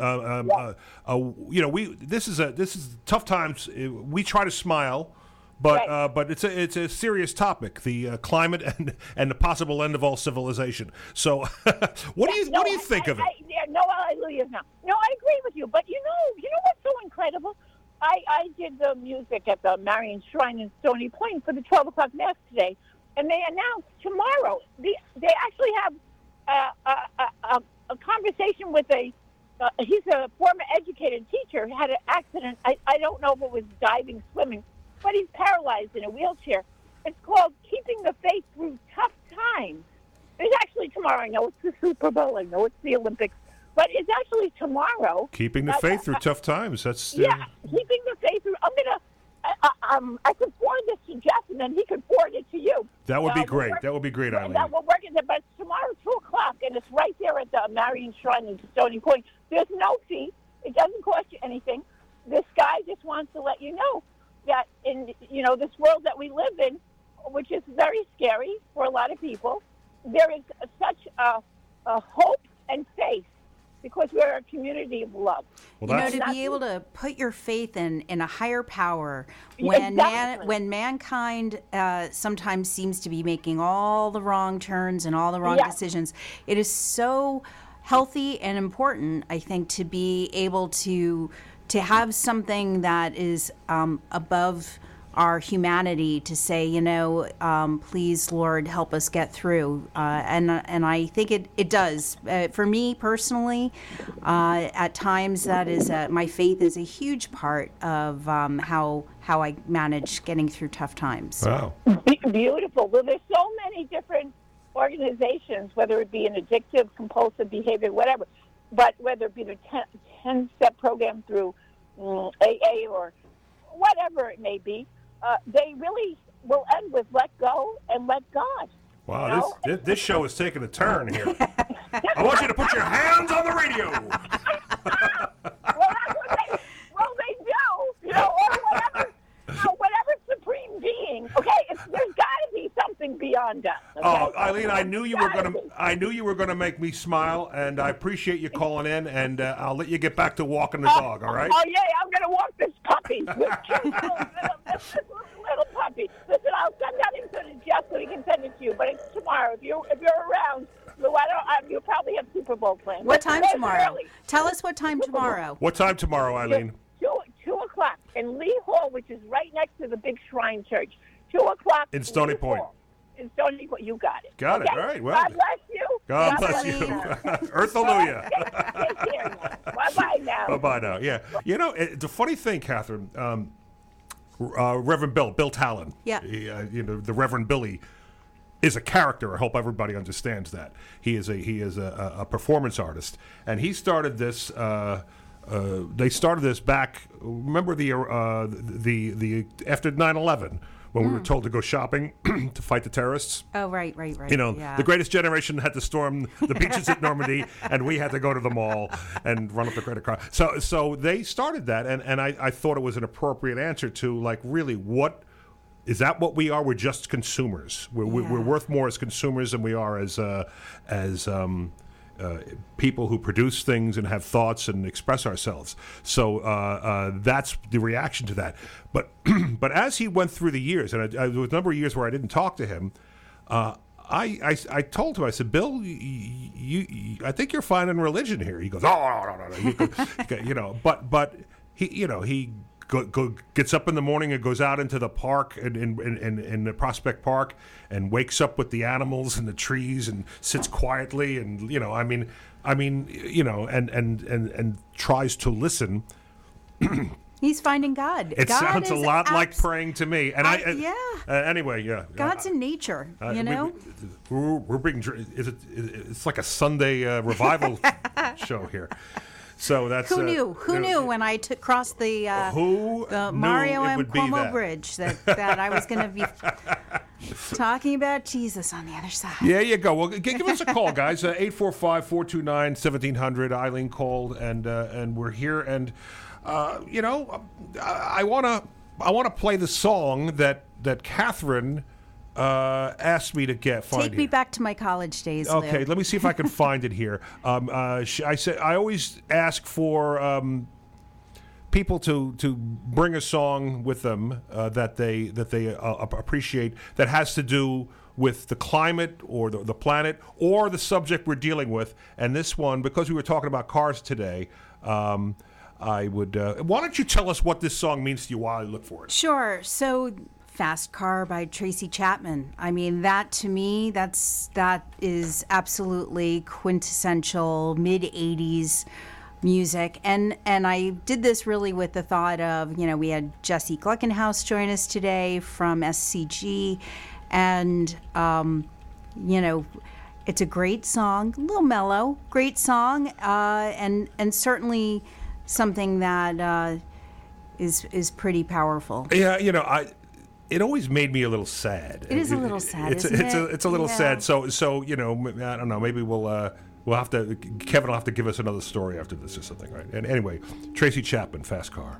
This is tough times. We try to smile, but right. But it's a serious topic: the climate and the possible end of all civilization. So, what do you think of it? No, hallelujah, no. No, I agree with you. But you know what's so incredible? I did the music at the Marian Shrine in Stony Plain for the 12 o'clock mass today. And they announced tomorrow, they actually have a conversation with he's a former educated teacher, had an accident. I don't know if it was diving, swimming, but he's paralyzed in a wheelchair. It's called Keeping the Faith Through Tough Times. It's actually tomorrow. I know it's the Super Bowl. I know it's the Olympics. But it's actually tomorrow. Keeping the faith through tough times. That's keeping the faith through. I'm gonna. I could forward this to Jeff, and then he could forward it to you. That would be great. That would be great, Eileen. We're working there, but tomorrow, 2 o'clock, and it's right there at the Marion Shrine in Stony Point. There's no fee. It doesn't cost you anything. This guy just wants to let you know that in, you know, this world that we live in, which is very scary for a lot of people, there is such a hope and faith. Because we're a community of love. Well, you know, to be able to put your faith in a higher power when mankind sometimes seems to be making all the wrong turns and all the wrong decisions, it is so healthy and important, I think, to be able to have something that is above our humanity to say, you know, please, Lord, help us get through. And I think it does. For me personally, at times that is my faith is a huge part of how I manage getting through tough times. Wow. Beautiful. Well, there's so many different organizations, whether it be an addictive, compulsive behavior, whatever, but whether it be the 10-step program through AA or whatever it may be, they really will end with let go and let God. Wow, you know? This show is taking a turn here. I want you to put your hands on the radio. Well, they do, you know, or whatever, you know, whatever supreme being. Okay, there's got to be something beyond us. Okay? Oh, Eileen, I knew you were gonna make me smile, and I appreciate you calling in. And I'll let you get back to walking the dog. All right? Oh yeah, I'm gonna walk this puppy. This little puppy. Listen, I'll send that into Jeff so he can send it to you. But it's tomorrow. If you're around, Lou, you probably have Super Bowl plans. What time tomorrow? Early. Tell us what time tomorrow. What time tomorrow, Eileen? 2:00 in Lee Hall, which is right next to the big Shrine Church. 2:00 in Stony Point. In Stony Point, you got it. Got it. All right. Well, God bless you. God bless you. Earth hallelujah. Take care. Bye-bye now. Bye-bye now. Yeah. You know, it's a funny thing, Catherine. Reverend Bill Talon. Yeah. He, you know, the Reverend Billy is a character. I hope everybody understands that. He is a performance artist, and he started this. They started this back. Remember the after 9/11. When we were told to go shopping to fight the terrorists. Oh, right. You know, The Greatest Generation had to storm the beaches at Normandy, and we had to go to the mall and run up the credit card. So they started that, and I thought it was an appropriate answer to, like, really, what is that? What we are? We're just consumers. We're worth more as consumers than we are as people who produce things and have thoughts and express ourselves. So that's the reaction to that. But as he went through the years, and there was a number of years where I didn't talk to him, I told him, I said, Bill, I think you're finding religion here. He goes, oh, no. You know, but he, you know, he gets up in the morning and goes out into the park in the Prospect Park and wakes up with the animals and the trees and sits quietly and, you know, I mean, you know, and tries to listen. He's finding God. It God sounds a lot like praying to me. And anyway, yeah. God's in nature, you know. We're being. It's like a Sunday revival show here. So that's who knew? Who knew when I crossed the Mario M. Cuomo Bridge that I was going to be talking about Jesus on the other side. Yeah, you go. Well, give us a call, guys. 845-429-1700. Eileen called, and we're here. And you know, I wanna play the song that Catherine asked me to find. Take me here. Back to my college days. Okay, Lou. Let me see if I can find it here. I said I always ask for people to bring a song with them that they appreciate that has to do with the climate or the planet or the subject we're dealing with. And this one, because we were talking about cars today. I would. Why don't you tell us what this song means to you while I look for it? Sure. So. Fast Car by Tracy Chapman. I mean, that to me, that is absolutely quintessential mid-80s music. And I did this really with the thought of, you know, we had Jesse Glickenhaus join us today from SCG. And, you know, it's a great song, a little mellow, great song. And certainly something that is pretty powerful. Yeah, you know, it always made me a little sad. It is a little sad. It's a little sad. So you know, I don't know. Maybe we'll have to. Kevin will have to give us another story after this or something, right? And anyway, Tracy Chapman, Fast Car.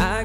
I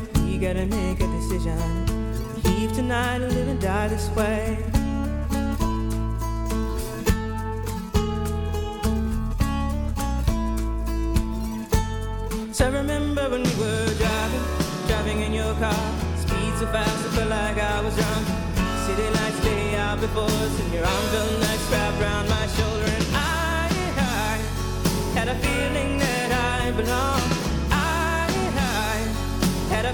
Gotta make a decision. Leave tonight or live and die this way. So I remember when we were driving in your car. Speed so fast, I felt like I was drunk. City lights lay out before us, and your arm felt nice wrapped around my shoulder. And I had a feeling that I belonged. Had a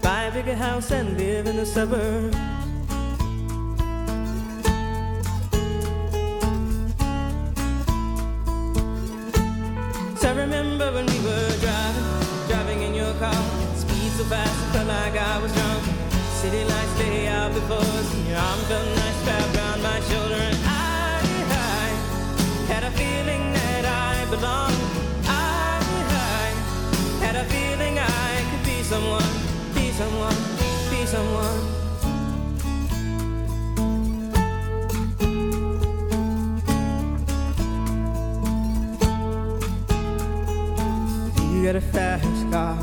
buy a bigger house and live in the suburbs. So I remember when we were driving in your car. Speed so fast, I felt like I was drunk. City lights lay out before us, and your arm felt nice wrapped around my shoulder. And I had a feeling that I belonged. Had a feeling I could be someone, be someone, be someone. You got a fast car.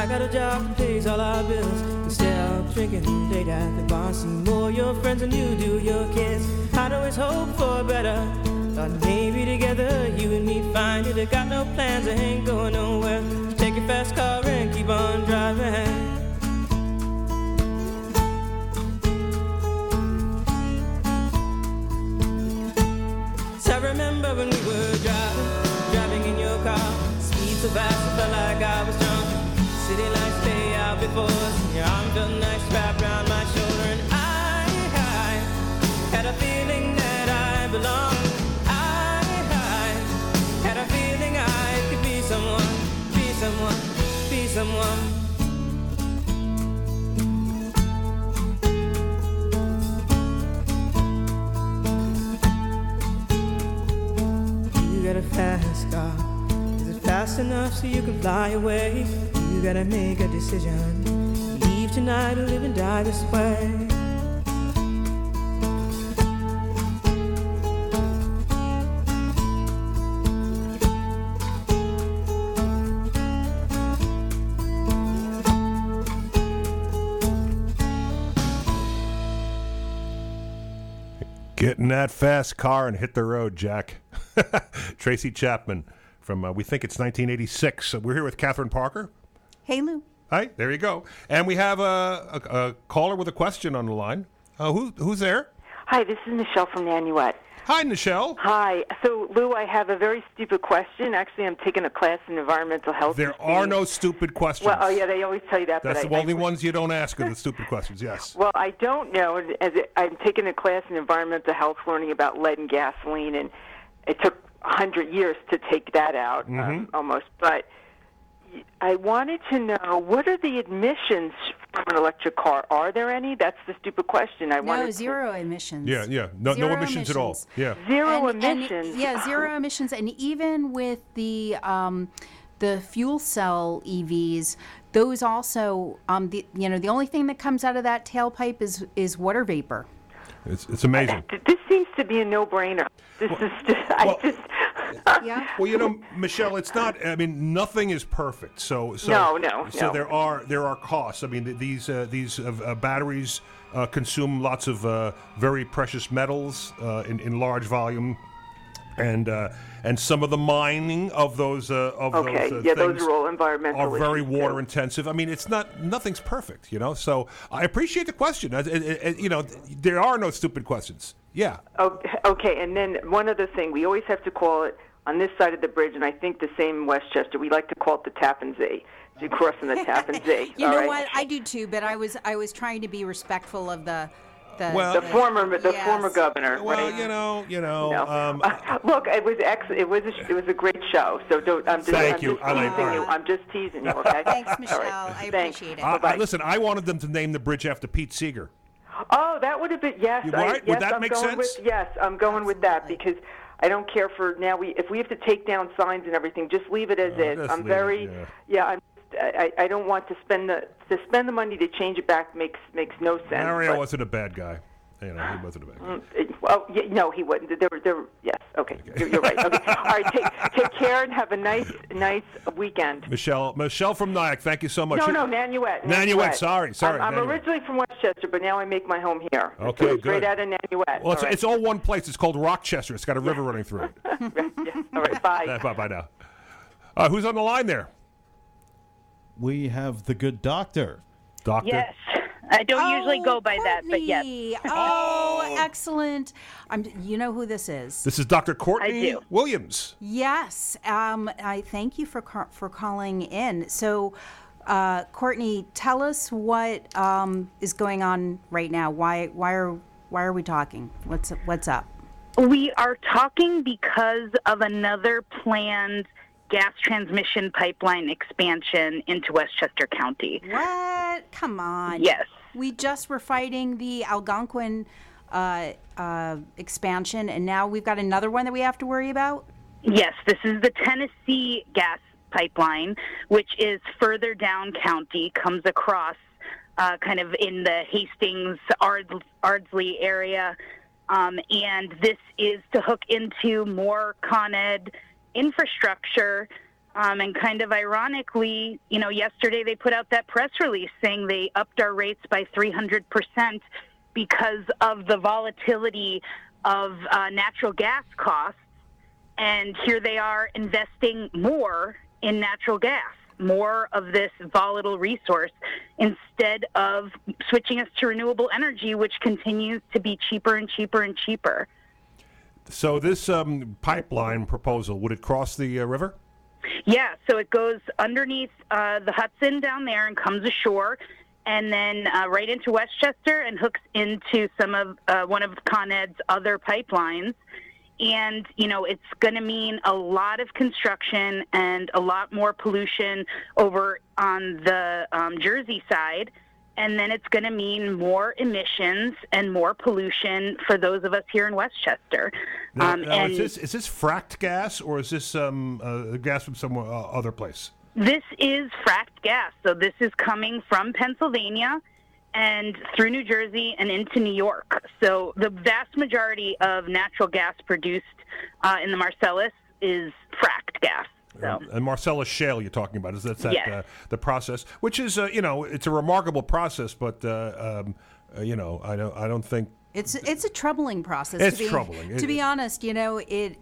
I got a job that pays all our bills. Instead of drinking late at the bar, see more your friends than you do your kids. I'd always hope for better. Thought maybe together you and me find it. I got no plans, I ain't going nowhere. Take your fast car and keep on driving. So I remember when we were driving in your car. Speed so fast, I felt like I was drunk. City lights lay out before us, and your arm felt nice wrapped around my shoulder. And I had a feeling that I belonged. Someone, be someone. You got a fast car. Is it fast enough so you can fly away? You gotta make a decision. Leave tonight or live and die this way. Get in that fast car and hit the road, Jack. Tracy Chapman from, we think it's 1986. We're here with Catherine Parker. Hey, Lou. Hi, there you go. And we have a caller with a question on the line. Who's there? Hi, this is Michelle from Nanuet. Hi, Michelle. Hi. So, Lou, I have a very stupid question. Actually, I'm taking a class in environmental health. There are no stupid questions. Well, oh, yeah, they always tell you that. That's but the only ones you don't ask are the stupid questions, yes. Well, I don't know. I'm taking a class in environmental health learning about lead and gasoline, and it took 100 years to take that out, almost. But I wanted to know, what are the emissions from an electric car? Are there any? That's the stupid question. Zero emissions. Yeah. No emissions at all. Yeah. Zero emissions. Zero emissions. And even with the fuel cell EVs, those also, the only thing that comes out of that tailpipe is water vapor. It's amazing. This seems to be a no-brainer. Well, Michelle, it's not. I mean, nothing is perfect. So no. So there are costs. I mean, these batteries consume lots of very precious metals in large volume, and some of the mining of those things those are all environmental are very water intensive. I mean, it's not nothing's perfect, you know. So I appreciate the question. There are no stupid questions. Yeah. Okay, and then one other thing. We always have to call it, on this side of the bridge, and I think the same in Westchester, we like to call it the Tappan Zee. You're crossing the Tappan Zee. What? I do too, but I was trying to be respectful of the former governor. Well, right? Look, it was a great show. So don't. I'm just teasing you. Okay. Thanks, Michelle. Right. I appreciate it. Listen, I wanted them to name the bridge after Pete Seeger. Oh, that would have been yes. Right? Would that make sense? I'm going with that because I don't care for now. If we have to take down signs and everything, just leave it as is. I'm very I don't want to spend the money to change it back makes no sense. Mario wasn't a bad guy. He wasn't a bad guy. Well, no, he wasn't. Yes, okay. You're right. Okay. All right, take care and have a nice weekend. Michelle from Nyack, thank you so much. No, Nanuet. Nanuet, sorry. I'm originally from Westchester, but now I make my home here. Okay, so good. Straight out of Nanuet. Well, it's all one place. It's called Rochester. It's got a river running through it. Yes. All right, bye. Bye now. Who's on the line there? We have the good doctor. Doctor? Yes. I don't usually go by Courtney. That, but yes. Oh, excellent. You know who this is. This is Dr. Courtney Williams. Yes. I thank you for calling in. So, Courtney, tell us what is going on right now. Why are we talking? What's up? We are talking because of another planned gas transmission pipeline expansion into Westchester County. What? Come on. Yes. We just were fighting the Algonquin expansion, and now we've got another one that we have to worry about? Yes, this is the Tennessee gas pipeline, which is further down county, comes across kind of in the Hastings, Ardsley area, and this is to hook into more Con Ed infrastructure, and kind of ironically, yesterday they put out that press release saying they upped our rates by 300% because of the volatility of natural gas costs, and here they are investing more in natural gas, more of this volatile resource, instead of switching us to renewable energy, which continues to be cheaper and cheaper and cheaper. So this pipeline proposal, would it cross the river? Yeah, so it goes underneath the Hudson down there and comes ashore, and then right into Westchester and hooks into some of one of Con Ed's other pipelines. And, it's going to mean a lot of construction and a lot more pollution over on the Jersey side. And then it's going to mean more emissions and more pollution for those of us here in Westchester. Now, is this fracked gas, or is this gas from some other place? This is fracked gas. So this is coming from Pennsylvania and through New Jersey and into New York. So the vast majority of natural gas produced in the Marcellus is fracked gas. So. And Marcellus Shale you're talking about, is that yes. The process, which is, it's a remarkable process, but, I don't think It's a troubling process. It's troubling. To be honest, you know, it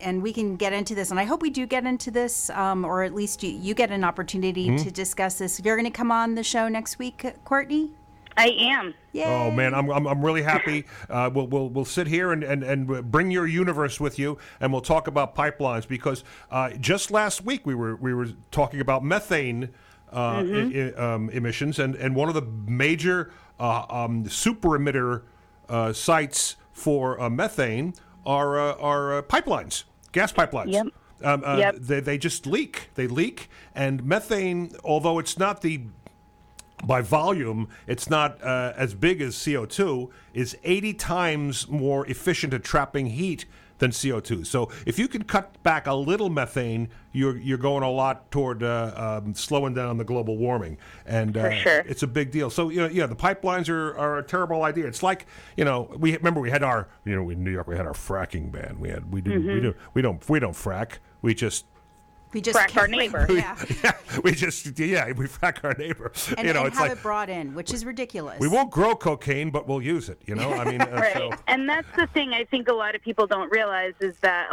and we can get into this, and I hope we do get into this, or at least you get an opportunity to discuss this. You're going to come on the show next week, Courtney? I am. Yay. Oh man, I'm really happy. We'll sit here and bring your universe with you, and we'll talk about pipelines, because just last week we were talking about methane emissions, and one of the major super emitter sites for methane are pipelines, gas pipelines. Yep. They just leak. They leak, and methane, although it's not by volume, it's not as big as CO2, is 80 times more efficient at trapping heat than CO2. So if you can cut back a little methane, you're going a lot toward slowing down the global warming. And for sure, it's a big deal. So the pipelines are a terrible idea. It's like, we remember we had our, in New York we had our fracking ban. We don't frack. We just frack our neighbor. We frack our neighbor. And, it's have it brought in, which is ridiculous. We won't grow cocaine, but we'll use it. Right. So. And that's the thing I think a lot of people don't realize is that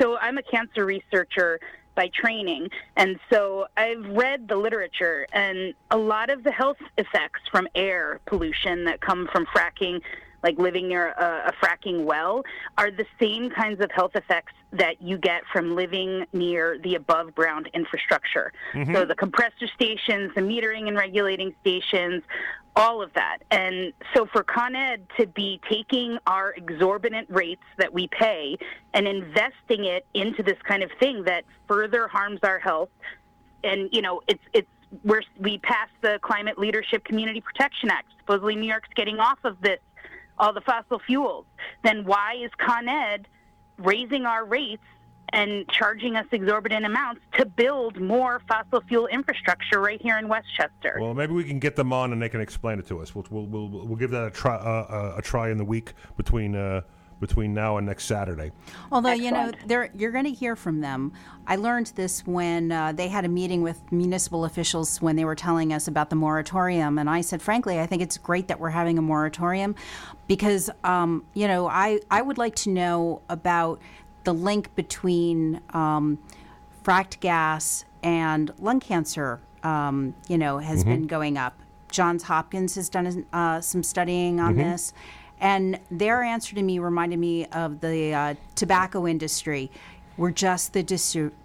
So I'm a cancer researcher by training, and so I've read the literature, and a lot of the health effects from air pollution that come from fracking, like living near a fracking well, are the same kinds of health effects that you get from living near the above-ground infrastructure. Mm-hmm. So the compressor stations, the metering and regulating stations, all of that. And so for Con Ed to be taking our exorbitant rates that we pay and investing it into this kind of thing that further harms our health, and, we passed the Climate Leadership Community Protection Act. Supposedly New York's getting off of this, all the fossil fuels, then why is Con Ed raising our rates and charging us exorbitant amounts to build more fossil fuel infrastructure right here in Westchester? Well, maybe we can get them on and they can explain it to us. We'll give that a try in the week between now and next Saturday. Although, you're going to hear from them. I learned this when they had a meeting with municipal officials when they were telling us about the moratorium. And I said, frankly, I think it's great that we're having a moratorium because, I would like to know about the link between fracked gas and lung cancer, has been going up. Johns Hopkins has done some studying on this. And their answer to me reminded me of the tobacco industry. We're just the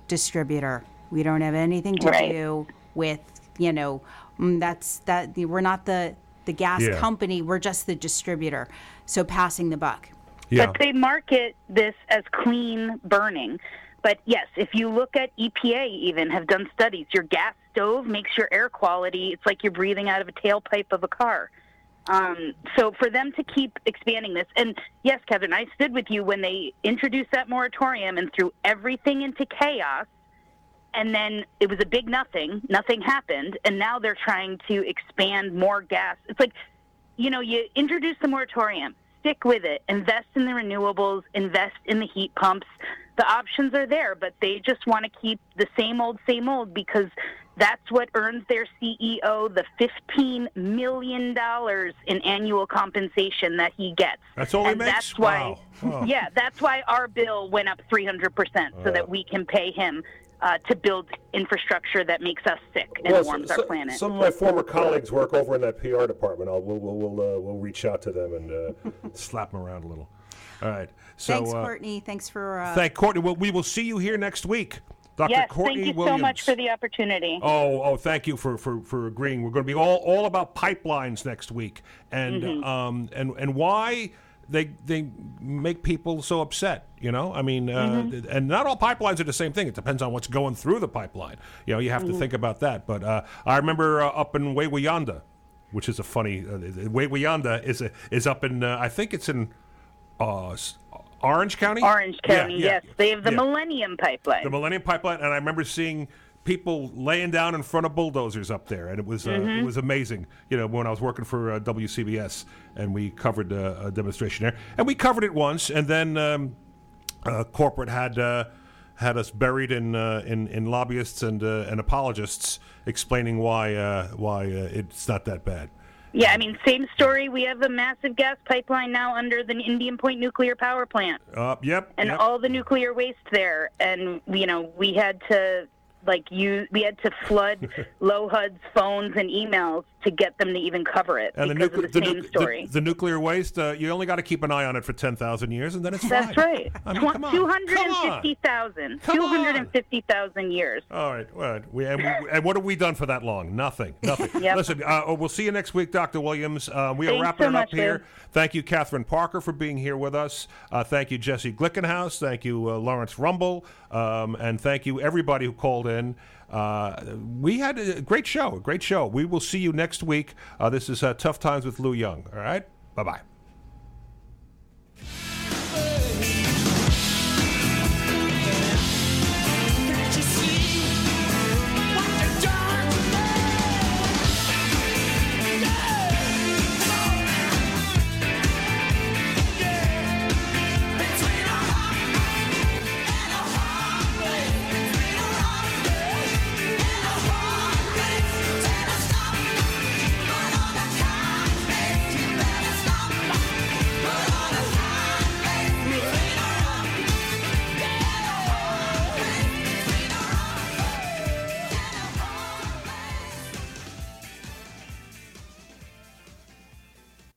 distributor. We don't have anything to do with, we're not the gas company. We're just the distributor. So passing the buck. Yeah. But they market this as clean burning. But yes, if you look at EPA, even have done studies, your gas stove makes your air quality. It's like you're breathing out of a tailpipe of a car. So for them to keep expanding this, and yes, Kevin, I stood with you when they introduced that moratorium and threw everything into chaos, and then it was a big nothing happened, and now they're trying to expand more gas. It's like, you introduce the moratorium, stick with it, invest in the renewables, invest in the heat pumps. The options are there, but they just want to keep the same old because that's what earns their CEO the $15 million in annual compensation that he gets. That's all he makes? That's why, wow. Yeah, that's why our bill went up 300% so that we can pay him to build infrastructure that makes us sick and warms our planet. Some of my former colleagues work over in that PR department. We'll reach out to them and slap them around a little. All right. So, thanks, Courtney. Thanks for... Thank Courtney. Well, we will see you here next week. Dr. Yes, Courtney thank you Williams. So much for the opportunity. Oh, thank you for agreeing. We're going to be all about pipelines next week and why they make people so upset. And not all pipelines are the same thing. It depends on what's going through the pipeline. You have to think about that. But I remember up in Waywayanda, which is a funny Waywayanda is up in I think it's in. Orange County? Orange County, yes. They have the Millennium Pipeline. The Millennium Pipeline, and I remember seeing people laying down in front of bulldozers up there, and it was it was amazing. When I was working for WCBS, and we covered a demonstration there, and we covered it once, and then corporate had us buried in lobbyists and apologists explaining why it's not that bad. Yeah, I mean, same story. We have a massive gas pipeline now under the Indian Point nuclear power plant. Yep. All the nuclear waste there, and you know, we had to we had to flood LOHUD's phones and emails to get them to even cover it. And because of the same story. The nuclear waste, you only got to keep an eye on it for 10,000 years, and then it's fine. That's right. I mean, 250,000. 250,000 years. All right. Well, and what have we done for that long? Nothing. Yep. Listen, we'll see you next week, Dr. Williams. We are wrapping it up here. Thank you, Catherine Parker, for being here with us. Thank you, Jesse Glickenhaus. Thank you, Lawrence Rumble. And thank you, everybody who called in. We had a great show. We will see you next week. This is Tough Times with Lou Young. All right? Bye-bye.